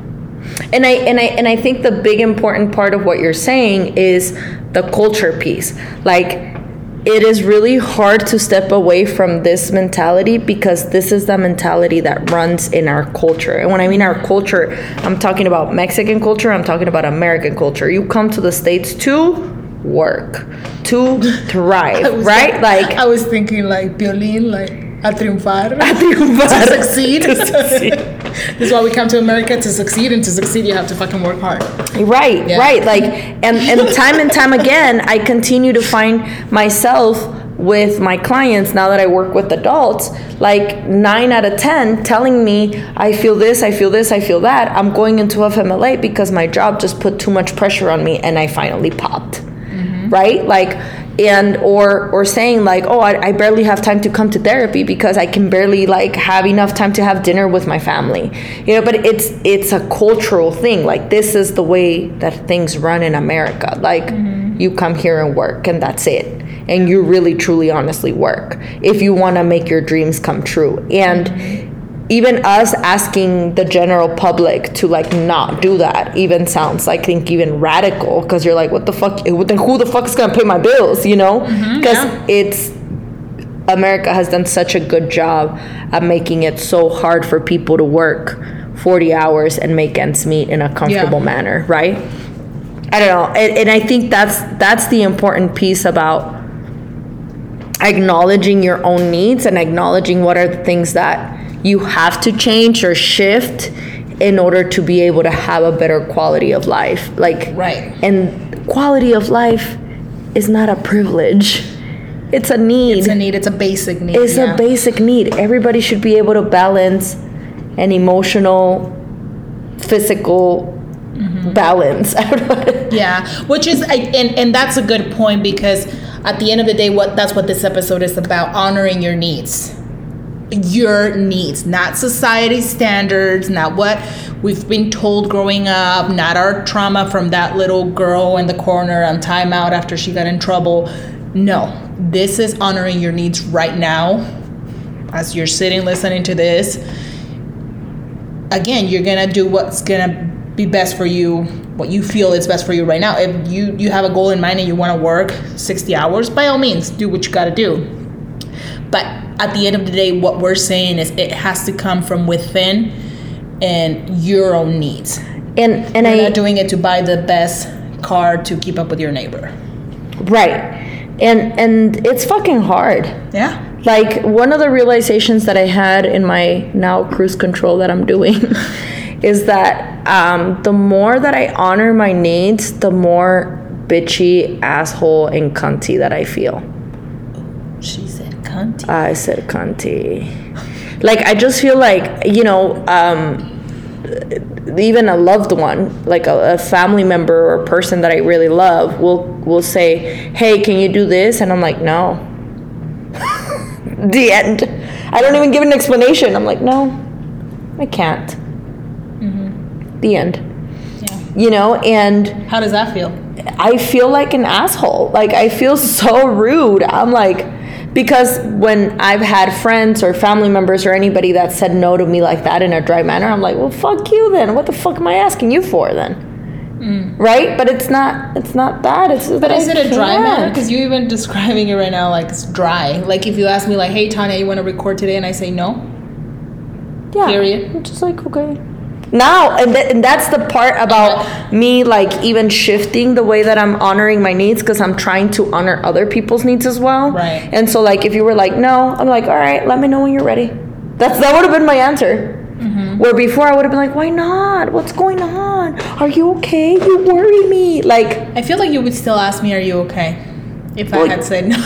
And I and I and I think the big important part of what you're saying is the culture piece. Like, it is really hard to step away from this mentality because this is the mentality that runs in our culture. And when I mean our culture, I'm talking about Mexican culture, I'm talking about American culture. You come to the States too. Work to thrive, right? Like, like I was thinking, like violin, like a triunfar, a triunfar, to succeed. To succeed. This is why we come to America, to succeed, and to succeed you have to fucking work hard. Right, yeah. right. Like, and and time and time again, I continue to find myself with my clients now that I work with adults, like nine out of ten telling me I feel this, I feel this, I feel that. I'm going into F M L A because my job just put too much pressure on me, and I finally popped. Right? Like, and or or saying like, oh, I, I barely have time to come to therapy because I can barely like have enough time to have dinner with my family, you know. But it's it's a cultural thing. Like, this is the way that things run in America. Like, mm-hmm. you come here and work, and that's it. And you really, truly, honestly work if you want to make your dreams come true. And mm-hmm. even us asking the general public to like not do that even sounds like I think even radical, because you're like, what the fuck? Then who the fuck is gonna pay my bills? You know, because mm-hmm, yeah. it's America has done such a good job at making it so hard for people to work forty hours and make ends meet in a comfortable yeah. manner, right? I don't know. And, and I think that's that's the important piece about acknowledging your own needs and acknowledging what are the things that you have to change or shift in order to be able to have a better quality of life. Like, right. And quality of life is not a privilege. It's a need. It's a need. It's a basic need. It's yeah. a basic need. Everybody should be able to balance an emotional, physical mm-hmm. balance. yeah, which is, and, and that's a good point, because at the end of the day, what that's what this episode is about, honoring your needs. Your needs, not society's standards, not what we've been told growing up, not our trauma from that little girl in the corner on timeout after she got in trouble. No, this is honoring your needs right now. As you're sitting listening to this, again, you're gonna do what's gonna be best for you, what you feel is best for you right now. If you you have a goal in mind and you want to work sixty hours, by all means, do what you gotta do. But at the end of the day, what we're saying is it has to come from within and your own needs. And and I'm not doing it to buy the best car to keep up with your neighbor. Right. And and it's fucking hard. Yeah. Like, one of the realizations that I had in my now cruise control that I'm doing is that um, the more that I honor my needs, the more bitchy, asshole, and cunty that I feel. She said cunty. I said cunty. Like, I just feel like, you know, um, even a loved one, like a, a family member or a person that I really love will, will say, hey, can you do this? And I'm like, no. The end. I don't even give an explanation. I'm like, no, I can't. Mm-hmm. The end. Yeah. You know, and... How does that feel? I feel like an asshole. Like, I feel so rude. I'm like... Because when I've had friends or family members or anybody that said no to me like that in a dry manner, I'm like, well, fuck you then. What the fuck am I asking you for then? Mm. Right? But it's not it's not that. It's But is it a dry manner? Because you're even describing it right now like it's dry. Like, if you ask me, like, hey, Tanya, you want to record today? And I say no. Yeah. Period. I'm just like, okay. Now, and, th- and that's the part about uh, me, like, even shifting the way that I'm honoring my needs, because I'm trying to honor other people's needs as well. Right. And so, like, if you were like, no, I'm like, all right, let me know when you're ready. That's That would have been my answer. Mm-hmm. Where before I would have been like, why not? What's going on? Are you okay? You worry me. Like, I feel like you would still ask me, are you okay? If well, I had said no.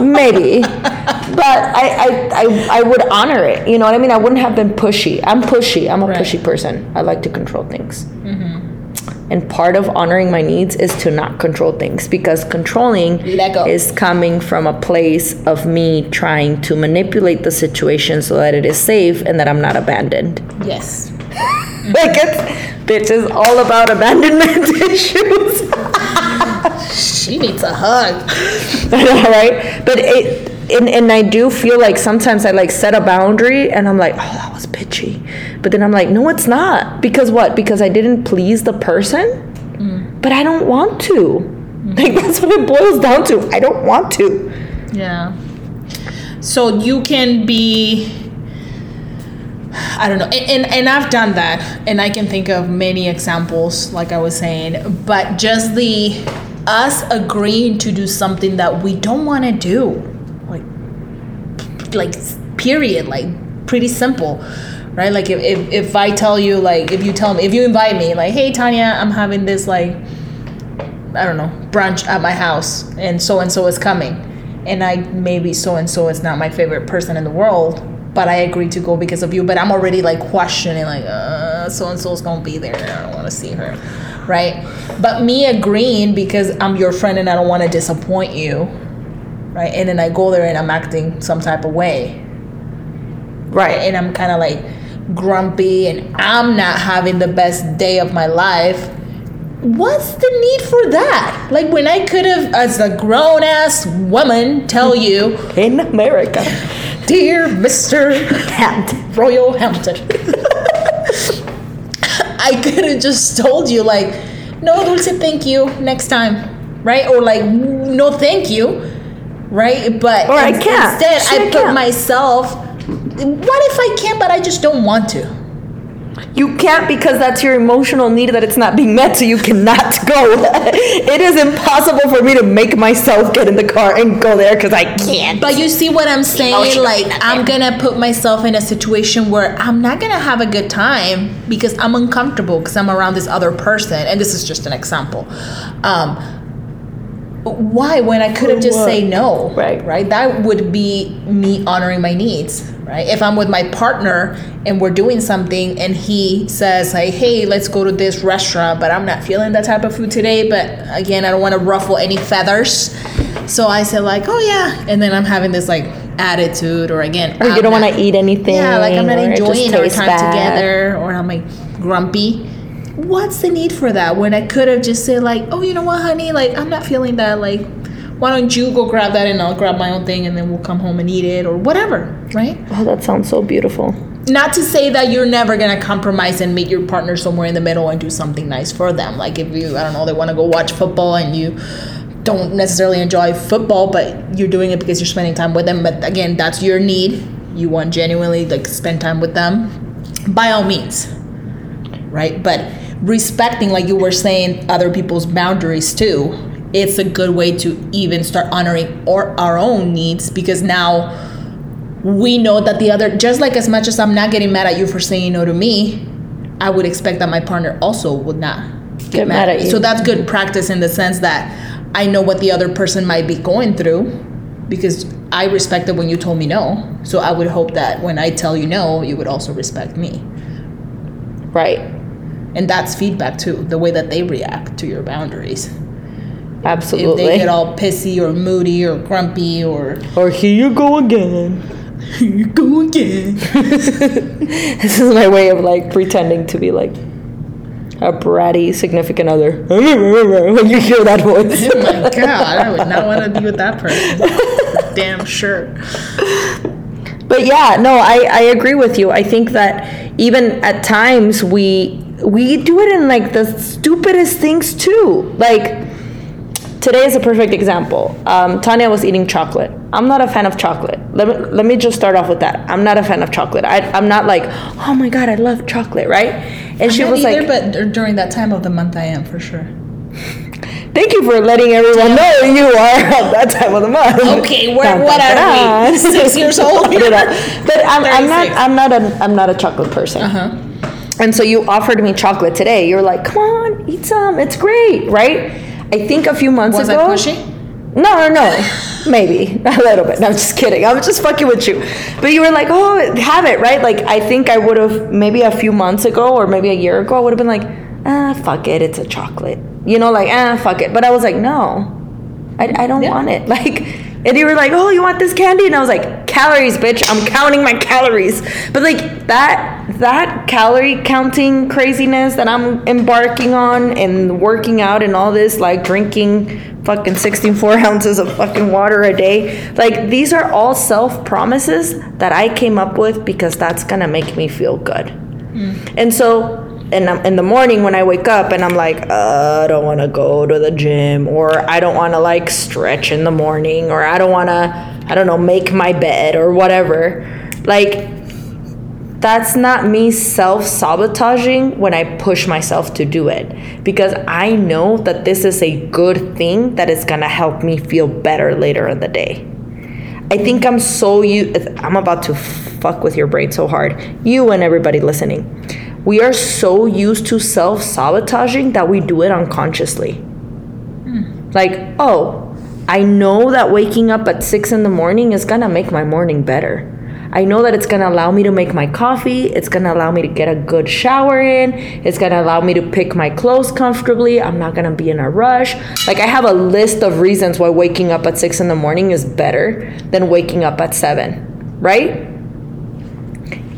Maybe, but I, I I I would honor it. You know what I mean? I wouldn't have been pushy. I'm pushy. I'm a right. pushy person. I like to control things. Mm-hmm. And part of honoring my needs is to not control things, because controlling is coming from a place of me trying to manipulate the situation so that it is safe and that I'm not abandoned. Yes. Mm-hmm. Like, it's, bitch, is all about abandonment issues. She needs a hug. All right? But it, and, and I do feel like sometimes I, like, set a boundary, and I'm like, oh, that was bitchy. But then I'm like, no, it's not. Because what? Because I didn't please the person? Mm. But I don't want to. Mm-hmm. Like, that's what it boils down to. I don't want to. Yeah. So you can be... I don't know, and, and and I've done that, and I can think of many examples, like I was saying, but just the us agreeing to do something that we don't want to do, like, like period, like, pretty simple, right? Like, if, if, if I tell you, like, if you tell me, if you invite me, like, hey, Tanya, I'm having this, like, I don't know, brunch at my house, and so-and-so is coming, and I, maybe so-and-so is not my favorite person in the world, but I agreed to go because of you. But I'm already, like, questioning, like, uh, so-and-so's going to be there. I don't want to see her, right? But me agreeing because I'm your friend and I don't want to disappoint you, right? And then I go there and I'm acting some type of way. Right. And I'm kind of, like, grumpy and I'm not having the best day of my life. What's the need for that? Like, when I could have, as a grown-ass woman, tell you... In America... Dear Mister Hampton, Royal Hampton. I could have just told you, like, no, Dulce, thank you, next time, right? Or, like, no, thank you. right? But or in, I can't. instead sure I, I put myself, what if I can't but I just don't want to? You can't because that's your emotional need that it's not being met, so you cannot go. It is impossible for me to make myself get in the car and go there because I can't. But you see what I'm saying? Like, I'm going to put myself in a situation where I'm not going to have a good time because I'm uncomfortable because I'm around this other person. And this is just an example. Um, why? When I could have just said no. Right. Right? That would be me honoring my needs. Right? If I'm with my partner and we're doing something and he says, like, hey, let's go to this restaurant, but I'm not feeling that type of food today. But again, I don't want to ruffle any feathers. So I said, like, oh, yeah. And then I'm having this, like, attitude or, again. Or I'm you don't want to eat anything. Yeah, like I'm not enjoying our time bad. together or I'm, like, grumpy. What's the need for that when I could have just said, like, oh, you know what, honey? Like, I'm not feeling that, like. Why don't you go grab that and I'll grab my own thing and then we'll come home and eat it or whatever, right? Oh, that sounds so beautiful. Not to say that you're never going to compromise and meet your partner somewhere in the middle and do something nice for them. Like if you, I don't know, they want to go watch football and you don't necessarily enjoy football, but you're doing it because you're spending time with them. But again, that's your need. You want genuinely like spend time with them by all means, right? But respecting, like you were saying, other people's boundaries too. It's a good way to even start honoring or our own needs because now we know that the other, just like as much as I'm not getting mad at you for saying no to me, I would expect that my partner also would not get, get mad, mad at you. So that's good practice in the sense that I know what the other person might be going through because I respected when you told me no. So I would hope that when I tell you no, you would also respect me. Right. And that's feedback too, the way that they react to your boundaries. Absolutely. If they get all pissy or moody or grumpy or... Or here you go again. Here you go again. This is my way of, like, pretending to be, like, a bratty significant other. When you hear that voice. Oh, my God. I would not want to be with that person. Damn sure. But, yeah, no, I, I agree with you. I think that even at times we we do it in, like, the stupidest things, too. Like... Today is a perfect example. Um, Tanya was eating chocolate. I'm not a fan of chocolate. Let me, let me just start off with that. I'm not a fan of chocolate. I, I'm not like, oh my God, I love chocolate, right? And I'm she not was either, like, but during that time of the month, I am for sure. Thank you for letting everyone know you are at that time of the month. Okay, we're, what are we? Six years old. But I'm, I'm not. I'm not a. I'm not a chocolate person. Uh huh. And so you offered me chocolate today. You're like, come on, eat some. It's great, right? I think a few months was ago. Was I pushy? No, no, no. Maybe. A little bit. No, I'm just kidding. I was just fucking with you. But you were like, oh, have it, right? Like, I think I would have, maybe a few months ago or maybe a year ago, I would have been like, ah, fuck it. It's a chocolate. You know, like, ah, fuck it. But I was like, no, I, I don't yeah. want it. Like, and you were like, oh, you want this candy? And I was like, calories, bitch. I'm counting my calories. But, like, that... that calorie counting craziness that I'm embarking on and working out and all this, like drinking fucking sixteen four ounces of fucking water a day. Like these are all self promises that I came up with because that's going to make me feel good. Mm. And so and I'm, in the morning when I wake up and I'm like, uh, I don't want to go to the gym or I don't want to like stretch in the morning or I don't want to, I don't know, make my bed or whatever. Like, that's not me self-sabotaging when I push myself to do it because I know that this is a good thing that is going to help me feel better later in the day. I think I'm so... You, I'm about to fuck with your brain so hard. You and everybody listening. We are so used to self-sabotaging that we do it unconsciously. Mm. Like, oh, I know that waking up at six in the morning is going to make my morning better. I know that it's going to allow me to make my coffee. It's going to allow me to get a good shower in. It's going to allow me to pick my clothes comfortably. I'm not going to be in a rush. Like I have a list of reasons why waking up at six in the morning is better than waking up at seven, right?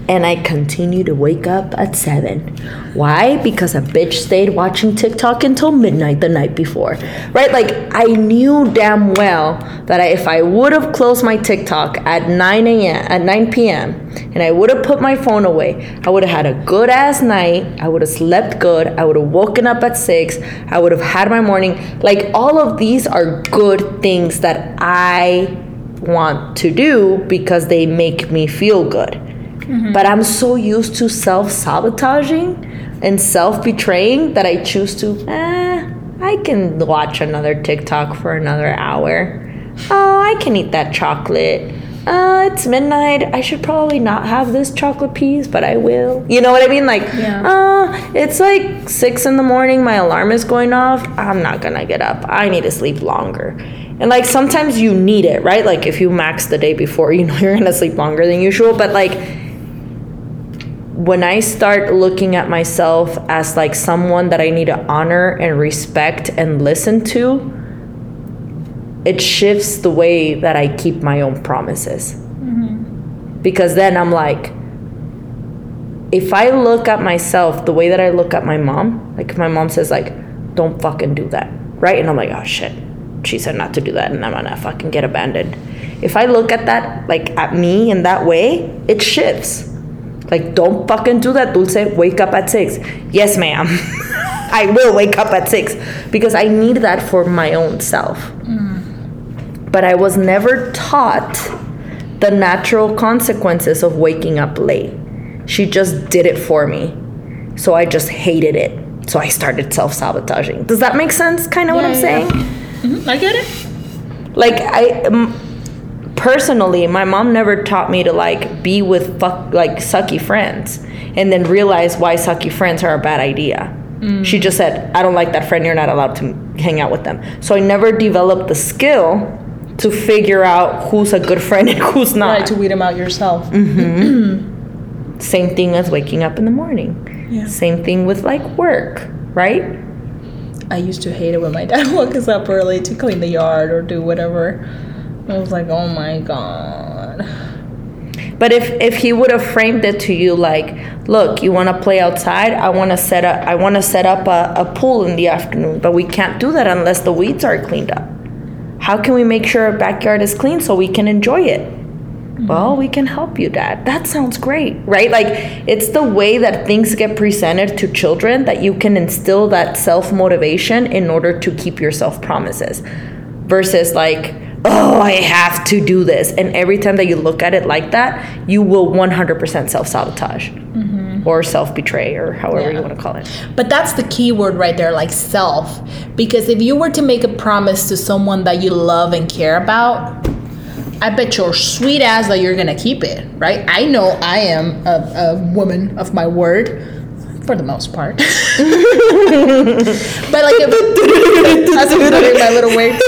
And I continue to wake up at seven. Why? Because a bitch stayed watching TikTok until midnight the night before, right? Like I knew damn well that I, if I would have closed my TikTok at nine a.m., at nine p.m., and I would have put my phone away, I would have had a good ass night. I would have slept good. I would have woken up at six. I would have had my morning. Like all of these are good things that I want to do because they make me feel good. Mm-hmm. But I'm so used to self-sabotaging and self-betraying that I choose to, eh, I can watch another TikTok for another hour. Oh, I can eat that chocolate. Uh, it's midnight. I should probably not have this chocolate piece, but I will. You know what I mean? Like, yeah. uh, it's like six in the morning. My alarm is going off. I'm not going to get up. I need to sleep longer. And, like, sometimes you need it, right? Like, if you max the day before, you know you're going to sleep longer than usual. But, like, when I start looking at myself as, like, someone that I need to honor and respect and listen to, it shifts the way that I keep my own promises. Mm-hmm. Because then I'm like, if I look at myself the way that I look at my mom, like if my mom says, like, don't fucking do that, right? And I'm like, oh, shit. She said not to do that, and I'm gonna fucking get abandoned. If I look at that, like, at me in that way, it shifts. Like, don't fucking do that, Dulce. Wake up at six. Yes, ma'am. I will wake up at six. Because I need that for my own self. Mm. But I was never taught the natural consequences of waking up late. She just did it for me. So I just hated it. So I started self-sabotaging. Does that make sense? Kind of yeah, what I'm yeah. saying? Mm-hmm. I get it. Like, I... Um, personally, my mom never taught me to, like, be with, fuck, like, sucky friends and then realize why sucky friends are a bad idea. Mm. She just said, I don't like that friend. You're not allowed to hang out with them. So I never developed the skill to figure out who's a good friend and who's not. Right, to weed them out yourself. Mm-hmm. Same thing as waking up in the morning. Yeah. Same thing with, like, work, right? I used to hate it when my dad woke us up early to clean the yard or do whatever. I was like, oh, my God. But if, if he would have framed it to you like, look, you want to play outside? I want to set up I want to set up a, a pool in the afternoon, but we can't do that unless the weeds are cleaned up. How can we make sure our backyard is clean so we can enjoy it? Mm-hmm. Well, we can help you, Dad. That sounds great, right? Like, it's the way that things get presented to children that you can instill that self-motivation in order to keep yourself promises versus, like, oh, I have to do this. And every time that you look at it like that, you will one hundred percent self-sabotage mm-hmm. or self-betray or however yeah. you want to call it. But that's the key word right there, like self. Because if you were to make a promise to someone that you love and care about, I bet your sweet ass that you're going to keep it, right? I know I am a, a woman of my word. For the most part. But, like, if, that's my little wave.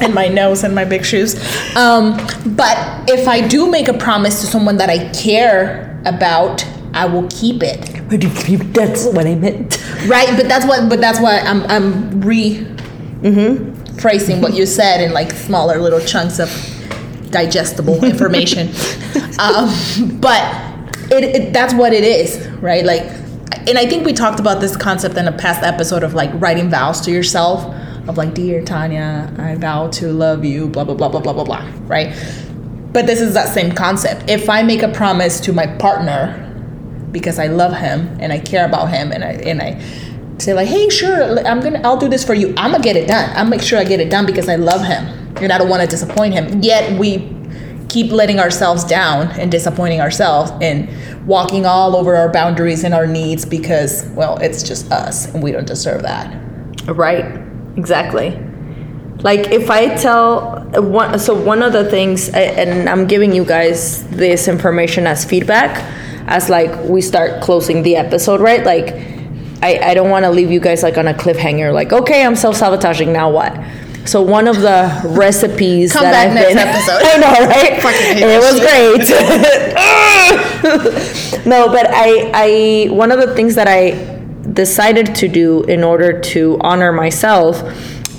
And my nose and my big shoes. Um, but if I do make a promise to someone that I care about, I will keep it. That's what I meant. Right, but that's what but that's why I'm I'm re mm-hmm. phrasing what you said in, like, smaller little chunks of digestible information. um, but it, it that's what it is, right? Like, and I think we talked about this concept in a past episode of, like, writing vows to yourself. Of, like, dear Tanya, I vow to love you, blah, blah, blah, blah, blah, blah, blah, right? But this is that same concept. If I make a promise to my partner because I love him and I care about him and I and I say, like, hey, sure, I'm gonna, I'll do this for you. I'm gonna get it done. I'll make sure I get it done because I love him and I don't want to disappoint him. Yet we keep letting ourselves down and disappointing ourselves and walking all over our boundaries and our needs because, well, it's just us and we don't deserve that. Right. Exactly. Like, if I tell one, so one of the things, and I'm giving you guys this information as feedback, as, like, we start closing the episode, right? Like, I, I don't want to leave you guys, like, on a cliffhanger, like, okay, I'm self-sabotaging, now what? So one of the recipes Come that back I've next been, episode. I know, right? Fucking it was shit. Great. No, but I, I, one of the things that I decided to do in order to honor myself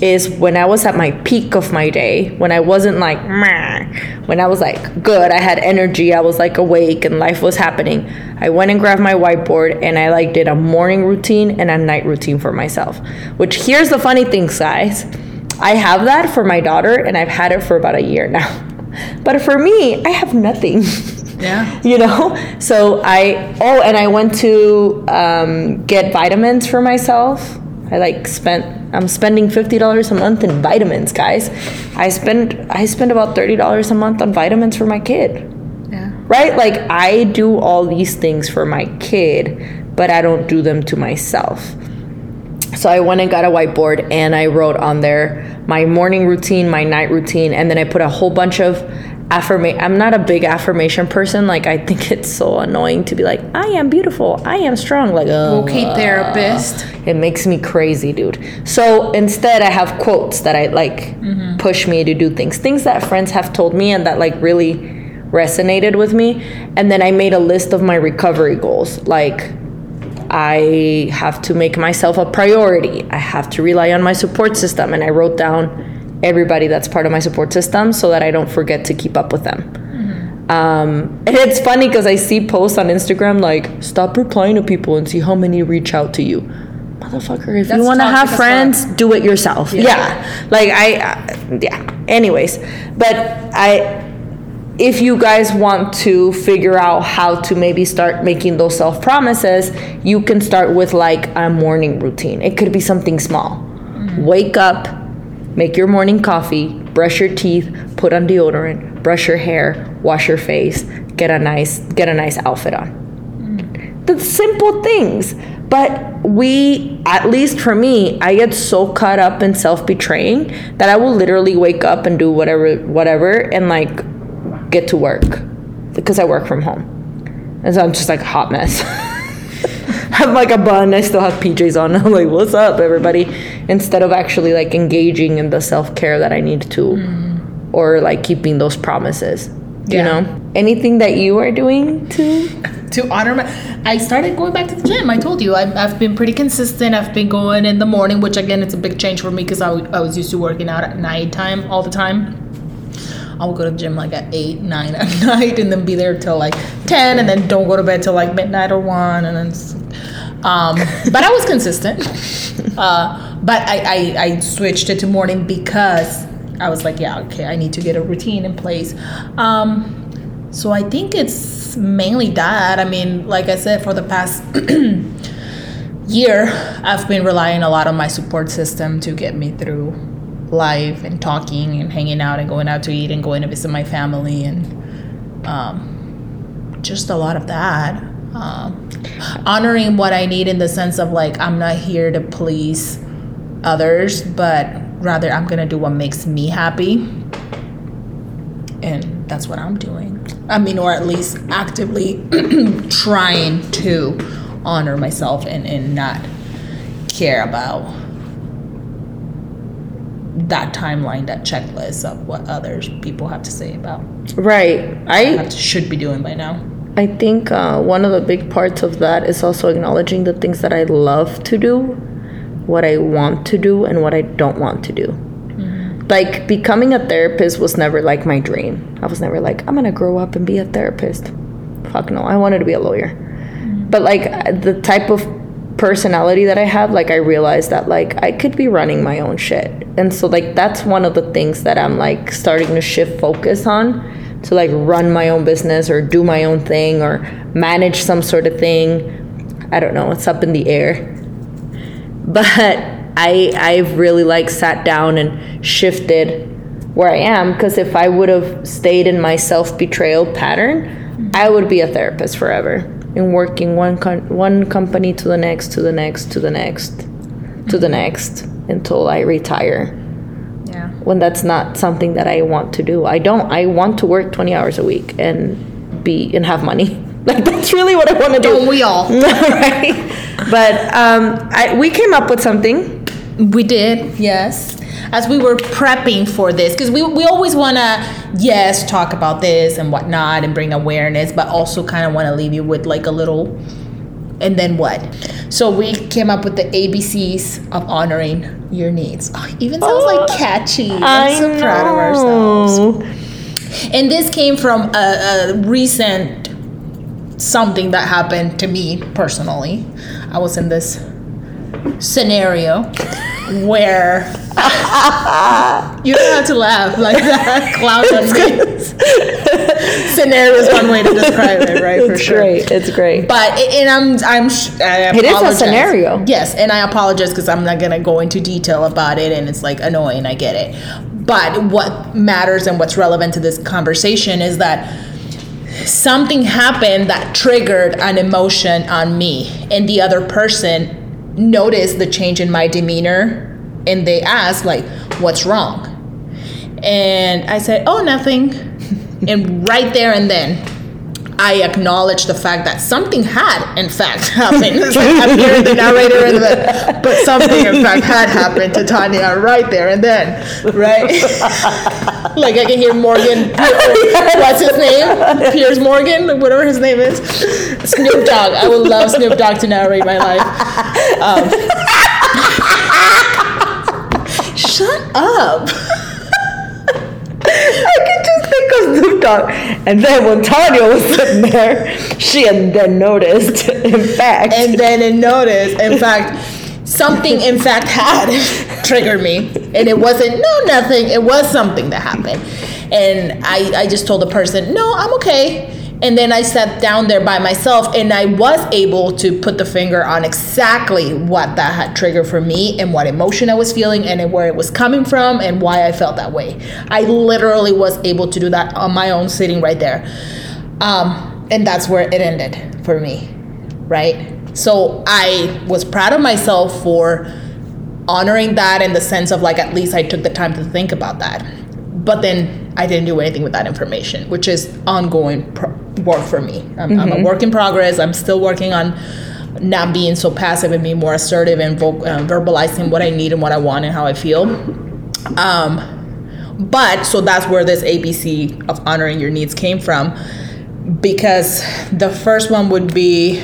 is when I was at my peak of my day, when I wasn't like, meh, when I was like good, I had energy, I was like awake and life was happening, I went and grabbed my whiteboard and I like did a morning routine and a night routine for myself. Which, here's the funny thing, guys, I have that for my daughter and I've had it for about a year now. But for me, I have nothing. Yeah. You know? So I, oh, and I went to um, get vitamins for myself. I like spent I'm spending fifty dollars a month in vitamins, guys. I spend I spend about thirty dollars a month on vitamins for my kid. Yeah. Right? Like, I do all these things for my kid, but I don't do them to myself. So I went and got a whiteboard, and I wrote on there my morning routine, my night routine, and then I put a whole bunch of affirmation. I'm not a big affirmation person. Like, I think it's so annoying to be like, I am beautiful, I am strong. Like, uh, okay, therapist. It makes me crazy, dude. So instead, I have quotes that I like mm-hmm. push me to do things, things that friends have told me and that like really resonated with me. And then I made a list of my recovery goals, like. I have to make myself a priority. I have to rely on my support system. And I wrote down everybody that's part of my support system so that I don't forget to keep up with them. Mm-hmm. Um, and it's funny because I see posts on Instagram like, stop replying to people and see how many reach out to you. Motherfucker, if that's you want to have friends, well. do it yourself. Yeah. yeah. Like I, uh, yeah. Anyways, but I... If you guys want to figure out how to maybe start making those self-promises, you can start with like a morning routine. It could be something small. Mm-hmm. Wake up, make your morning coffee, brush your teeth, put on deodorant, brush your hair, wash your face, get a nice get a nice outfit on. Mm-hmm. The simple things. But we, at least for me, I get so caught up in self-betraying that I will literally wake up and do whatever whatever and like get to work, because I work from home, and so I'm just like a hot mess. I'm like a bun, I still have P Js on. I'm like, what's up, everybody, instead of actually like engaging in the self-care that I need to mm. or like keeping those promises. Yeah. You know, anything that you are doing to to honor my I started going back to the gym. I told you I've, I've been pretty consistent. I've been going in the morning, which again, it's a big change for me because I, w- I was used to working out at nighttime all the time. I'll go to the gym like at eight, nine at night, and then be there till like ten, and then don't go to bed till like midnight or one, and then just, um but I was consistent. Uh but I, I I switched it to morning because I was like, yeah, okay, I need to get a routine in place. Um so I think it's mainly that. I mean, like I said, for the past year I've been relying a lot on my support system to get me through life, and talking and hanging out and going out to eat and going to visit my family, and um just a lot of that, um honoring what I need in the sense of like, I'm not here to please others, but rather I'm gonna do what makes me happy, and that's what I'm doing. I mean, or at least actively trying to honor myself and, and not care about that timeline, that checklist of what other people have to say about. Right. I, I should be doing by now. I think uh, one of the big parts of that is also acknowledging the things that I love to do, what I want to do, and what I don't want to do. Mm-hmm. Like, becoming a therapist was never like my dream. I was never like, I'm going to grow up and be a therapist. Fuck no. I wanted to be a lawyer. Mm-hmm. But like, the type of personality that I have, like, I realized that like I could be running my own shit, and so like that's one of the things that I'm like starting to shift focus on, to like run my own business or do my own thing or manage some sort of thing. I don't know, it's up in the air, but I I've really like sat down and shifted where I am, because if I would have stayed in my self-betrayal pattern, I would be a therapist forever, and working one con- one company to the next, to the next, to the next, to the next, until I retire. Yeah. When that's not something that I want to do. I don't, I want to work twenty hours a week and be, and have money. Like, that's really what I want to do. Don't we all? Right? But um, I, we came up with something. We did, yes. As we were prepping for this, because we we always want to, yes, talk about this and whatnot and bring awareness, but also kind of want to leave you with like a little, and then what? So we came up with the A B Cs of honoring your needs. Oh, even sounds oh, like catchy. I'm so know. proud of ourselves. And this came from a, a recent something that happened to me personally. I was in this scenario where you don't have to laugh like that. Clown on me. scenario is one way to describe it, right? For it's sure. Great. It's great. But and I'm I'm I apologize. It is a scenario. Yes, and I apologize because I'm not gonna go into detail about it, and it's like annoying. I get it. But what matters and what's relevant to this conversation is that something happened that triggered an emotion on me, and the other person noticed the change in my demeanor, and they asked, like, what's wrong? And I said, oh, nothing. And right there and then, I acknowledged the fact that something had, in fact, happened. It's like I'm hearing the narrator, in the, but something, in fact, had happened to Tanya right there and then, right? Like I can hear Morgan, what's his name? Piers Morgan, whatever his name is. Snoop Dogg. I would love Snoop Dogg to narrate my life. Um, shut up. I can just think of Snoop Dogg. And then when Tanya was sitting there, she had then noticed, in fact. And then it noticed, in fact, something in fact had triggered me. And it wasn't, no, nothing. It was something that happened. And I, I just told the person, no, I'm okay. And then I sat down there by myself, and I was able to put the finger on exactly what that had triggered for me and what emotion I was feeling and where it was coming from and why I felt that way. I literally was able to do that on my own, sitting right there. Um, and that's where it ended for me, right? So I was proud of myself for honoring that in the sense of, like, at least I took the time to think about that. But then I didn't do anything with that information, which is ongoing pro- work for me. I'm, mm-hmm. I'm a work in progress. I'm still working on not being so passive and being more assertive and vo- uh, verbalizing what I need and what I want and how I feel. Um, but so that's where this A B C of honoring your needs came from, because the first one would be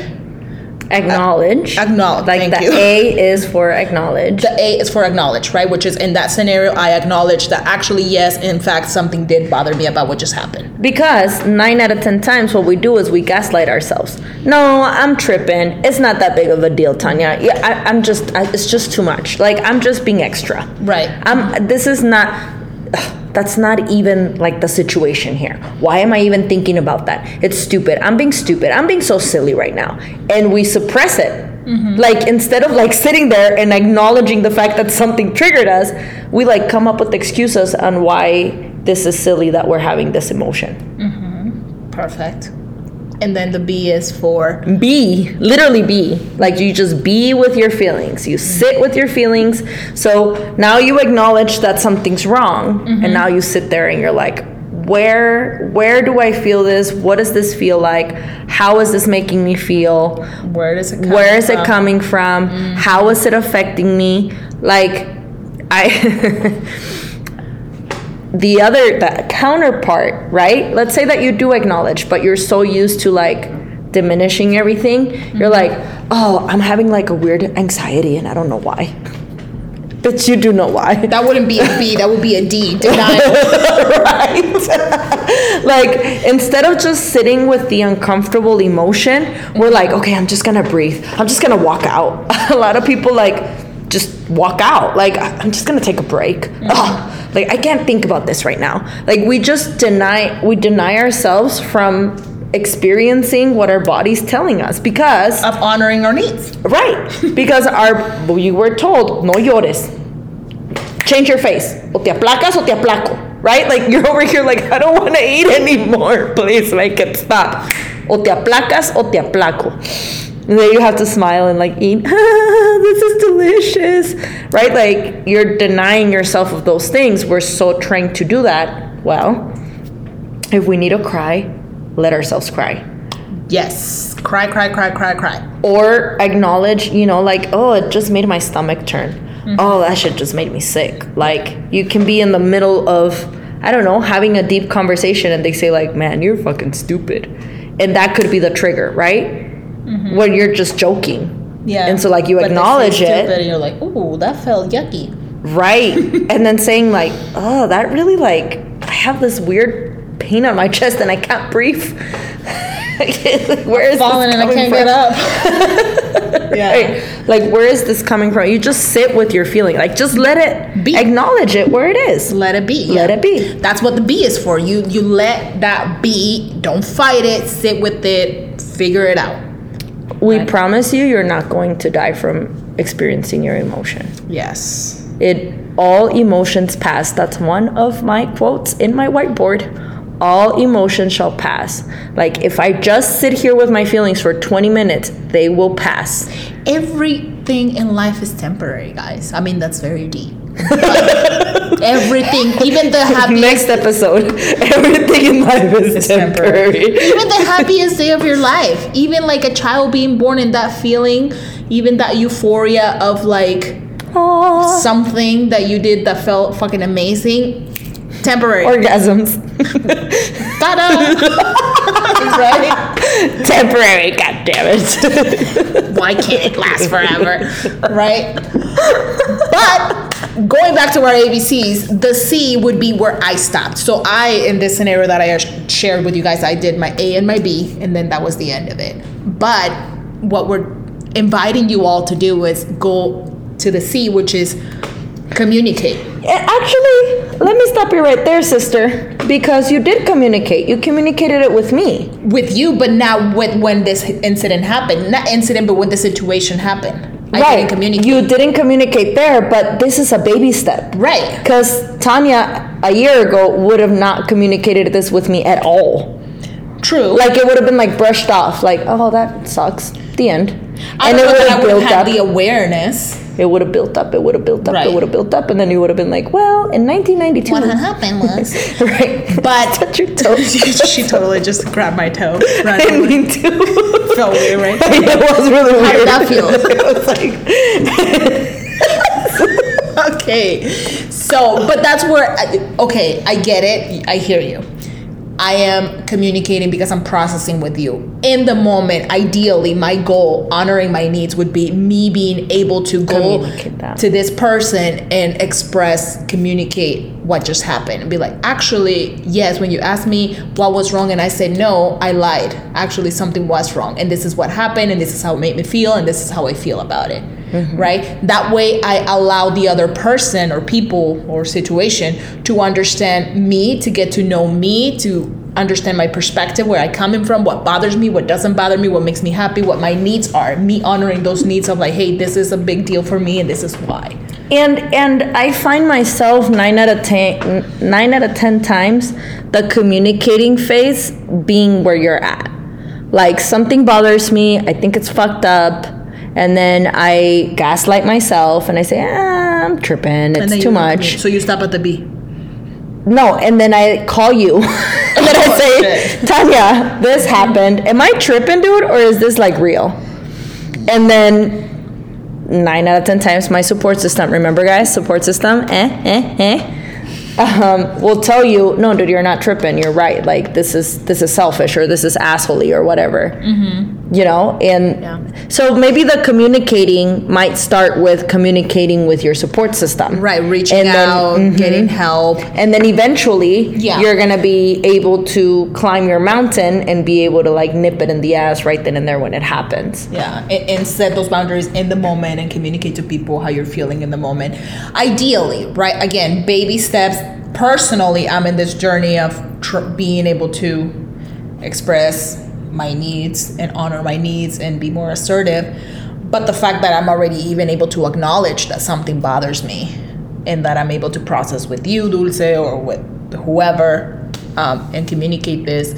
acknowledge. A- acknowledge. Like Thank the you. A is for acknowledge. The A is for acknowledge, right? Which is, in that scenario, I acknowledge that actually, yes, in fact, something did bother me about what just happened. Because nine out of ten times what we do is we gaslight ourselves. No, I'm tripping. It's not that big of a deal, Tanya. Yeah, I, I'm just, I, it's just too much. Like, I'm just being extra. Right. I'm, this is not... Ugh. That's not even like the situation here. Why am I even thinking about that? It's stupid. I'm being stupid. I'm being so silly right now. And we suppress it. Mm-hmm. Like, instead of like sitting there and acknowledging the fact that something triggered us, we like come up with excuses on why this is silly that we're having this emotion. Mm-hmm. Perfect. And then the B is for? Be, literally be. Like, you just be with your feelings. You sit with your feelings. So now you acknowledge that something's wrong. Mm-hmm. And now you sit there and you're like, where where do I feel this? What does this feel like? How is this making me feel? Where does it come Where is from? it coming from? Mm-hmm. How is it affecting me? Like, I... The other, the counterpart, right? Let's say that you do acknowledge, but you're so used to like diminishing everything. Mm-hmm. You're like, oh, I'm having like a weird anxiety and I don't know why. But you do know why. That wouldn't be a B, that would be a D, denial. Right? Like, instead of just sitting with the uncomfortable emotion, we're like, okay, I'm just gonna breathe. I'm just gonna walk out. A lot of people like, just walk out. Like, I'm just gonna take a break. Mm-hmm. Oh, like, I can't think about this right now. Like, we just deny, we deny ourselves from experiencing what our body's telling us because of honoring our needs. Right. Because our, we were told, no llores. Change your face. O te aplacas o te aplaco. Right? Like, you're over here like, I don't want to eat anymore. Please make it stop. O te aplacas o te aplaco. And then you have to smile and like eat. This is delicious, right? Like, you're denying yourself of those things. We're so trained to do that. Well, if we need to cry, let ourselves cry. Yes. Cry, cry, cry, cry, cry. Or acknowledge, you know, like, oh, it just made my stomach turn. Mm-hmm. Oh, that shit just made me sick. Like, you can be in the middle of, I don't know, having a deep conversation and they say like, man, you're fucking stupid. And that could be the trigger, right? Mm-hmm. When you're just joking, yeah, and so like you but acknowledge it, and you're like, "Ooh, that felt yucky," right? And then saying like, "Oh, that really like I have this weird pain on my chest and I can't breathe," where is falling this and I can't from? Get up. Yeah. Right? Like, where is this coming from? You just sit with your feeling. Like, just let it be. Acknowledge it where it is. Let it be. Let yeah. it be. That's what the be is for. You you let that be. Don't fight it. Sit with it. Figure it out. We right? promise you, you're not going to die from experiencing your emotion. Yes. It all emotions pass. That's one of my quotes in my whiteboard. All emotion shall pass. Like, if I just sit here with my feelings for twenty minutes, they will pass. Everything in life is temporary, guys. I mean, that's very deep. Everything, even the happiest. Next episode, everything in life is, is temporary. temporary. Even the happiest day of your life. Even, like, a child being born and that feeling, even that euphoria of, like, aww, something that you did that felt fucking amazing. Temporary. Orgasms. Ta-da! Right? Temporary, god damn it. Why can't it last forever? Right? But going back to our A B Cs, the C would be where I stopped. So I, in this scenario that I shared with you guys, I did my A and my B, and then that was the end of it. But what we're inviting you all to do is go to the C, which is communicate. Actually, let me stop you right there, sister, because you did communicate. You communicated it with me. With you, but not with when this incident happened. Not incident, but when the situation happened. I right. didn't communicate. You didn't communicate there, but this is a baby step. Right. Because Tanya, a year ago, would have not communicated this with me at all. True. Like, it would have been, like, brushed off. Like, oh, that sucks. The end. I don't and know that I would have had the awareness. It would have built up, it would have built up, right. it would have built up, and then you would have been like, well, in nineteen ninety-two. What happened was. Right. But. Touch your toe. She totally just grabbed my toe. Right I didn't mean to. Felt weird, right? It was really weird. How did that feel? It was like. Okay. So, but that's where, I, okay, I get it. I hear you. I am communicating because I'm processing with you. In the moment, ideally, my goal, honoring my needs, would be me being able to go to this person and express, communicate what just happened. And be like, actually, yes, when you asked me what was wrong and I said no, I lied. Actually, something was wrong. And this is what happened. And this is how it made me feel. And this is how I feel about it. Mm-hmm. Right? That way I allow the other person or people or situation to understand me, to get to know me, to understand my perspective, where I'm coming from, what bothers me, what doesn't bother me, what makes me happy, what my needs are, me honoring those needs of like, hey, this is a big deal for me and this is why. And and I find myself nine out of ten, nine out of ten times the communicating phase being where you're at. Like, something bothers me, I think it's fucked up. And then I gaslight myself and I say, ah, I'm tripping. It's too much. So you stop at the B. No, and then I call you. And then I say, Tanya, this happened. Am I tripping, dude? Or is this like real? And then nine out of ten times my support system, remember guys, support system, eh, eh, eh. Um, will tell you, no, dude, you're not tripping. You're right. Like, this is this is selfish, or this is assholey, or whatever. Mm-hmm. You know, and yeah. So maybe the communicating might start with communicating with your support system, right? Reaching and out, then, mm-hmm. getting help, and then eventually, yeah. you're gonna be able to climb your mountain and be able to like nip it in the ass right then and there when it happens. Yeah, and, and set those boundaries in the moment and communicate to people how you're feeling in the moment. Ideally, right? Again, baby steps. Personally, I'm in this journey of tr- being able to express my needs and honor my needs and be more assertive. But the fact that I'm already even able to acknowledge that something bothers me and that I'm able to process with you, Dulce, or with whoever, um, and communicate this,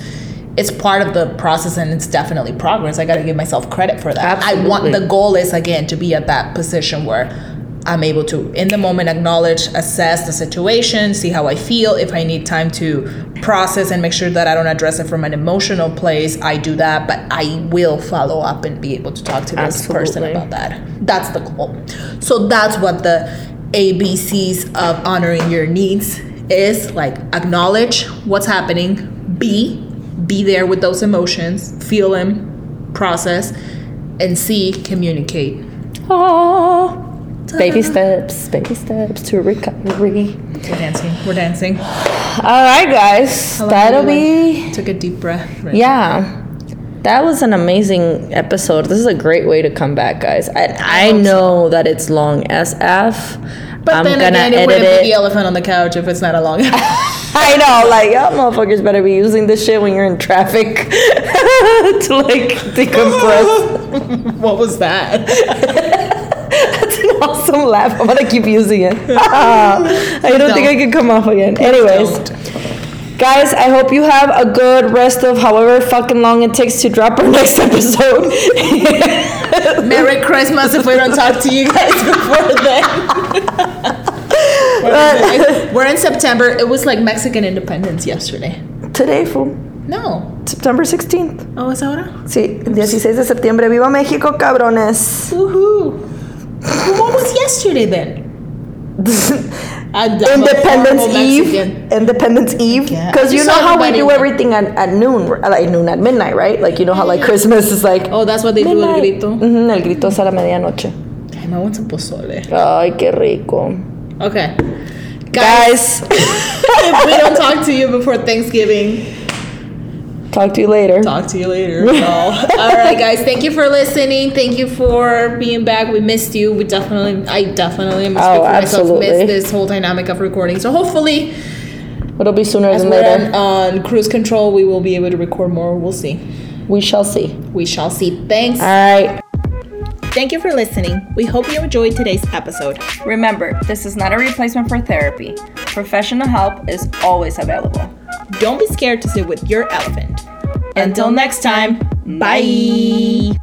it's part of the process and it's definitely progress. I got to give myself credit for that. Absolutely. I want the goal is, again, to be at that position where I'm able to, in the moment, acknowledge, assess the situation, see how I feel. If I need time to process and make sure that I don't address it from an emotional place, I do that. But I will follow up and be able to talk to this Absolutely. person about that. That's the goal. So that's what the A B Cs of honoring your needs is. Like, acknowledge what's happening. Be, be there with those emotions. Feel them, process. And C, communicate. Aww. Baby steps, baby steps to recovery. We're dancing. We're dancing. All right, guys. That'll be. Took a deep breath. Right yeah. Now. That was an amazing episode. This is a great way to come back, guys. I I, I know so. that it's long S F. But I'm then gonna again, it wouldn't it. be the elephant on the couch if it's not a long S F. I know, like, y'all motherfuckers better be using this shit when you're in traffic to, like, decompress. What was that? That's an awesome laugh. I'm gonna keep using it. I don't, don't think I can come off again. Anyways, don't. Guys, I hope you have a good rest of however fucking long it takes to drop our next episode. Merry Christmas if we don't talk to you guys before then. But, we're in September. It was like Mexican independence yesterday. Today, fool. No. September sixteenth. ¿Oh, es ahora? Sí, el dieciséis de septiembre. Viva México, cabrones. Woohoo. Well, what was yesterday then? Independence Eve. Mexican. Independence Eve. Because yeah. you know how we do everything at, at noon, like noon at midnight, right? Like you know how like Christmas is like. Oh, that's what they midnight. do. El grito. Mm-hmm, el grito es a la medianoche. Damn, I want some pozole. Ay, qué rico. Okay, guys. guys. If we don't talk to you before Thanksgiving. Talk to you later. Talk to you later. All right, guys. Thank you for listening. Thank you for being back. We missed you. We definitely, I definitely, missed oh, myself, missed this whole dynamic of recording. So hopefully, it'll be sooner than later. On, on cruise control, we will be able to record more. We'll see. We shall see. We shall see. Thanks. All right. Thank you for listening. We hope you enjoyed today's episode. Remember, this is not a replacement for therapy. Professional help is always available. Don't be scared to sit with your elephant. Until next time, bye!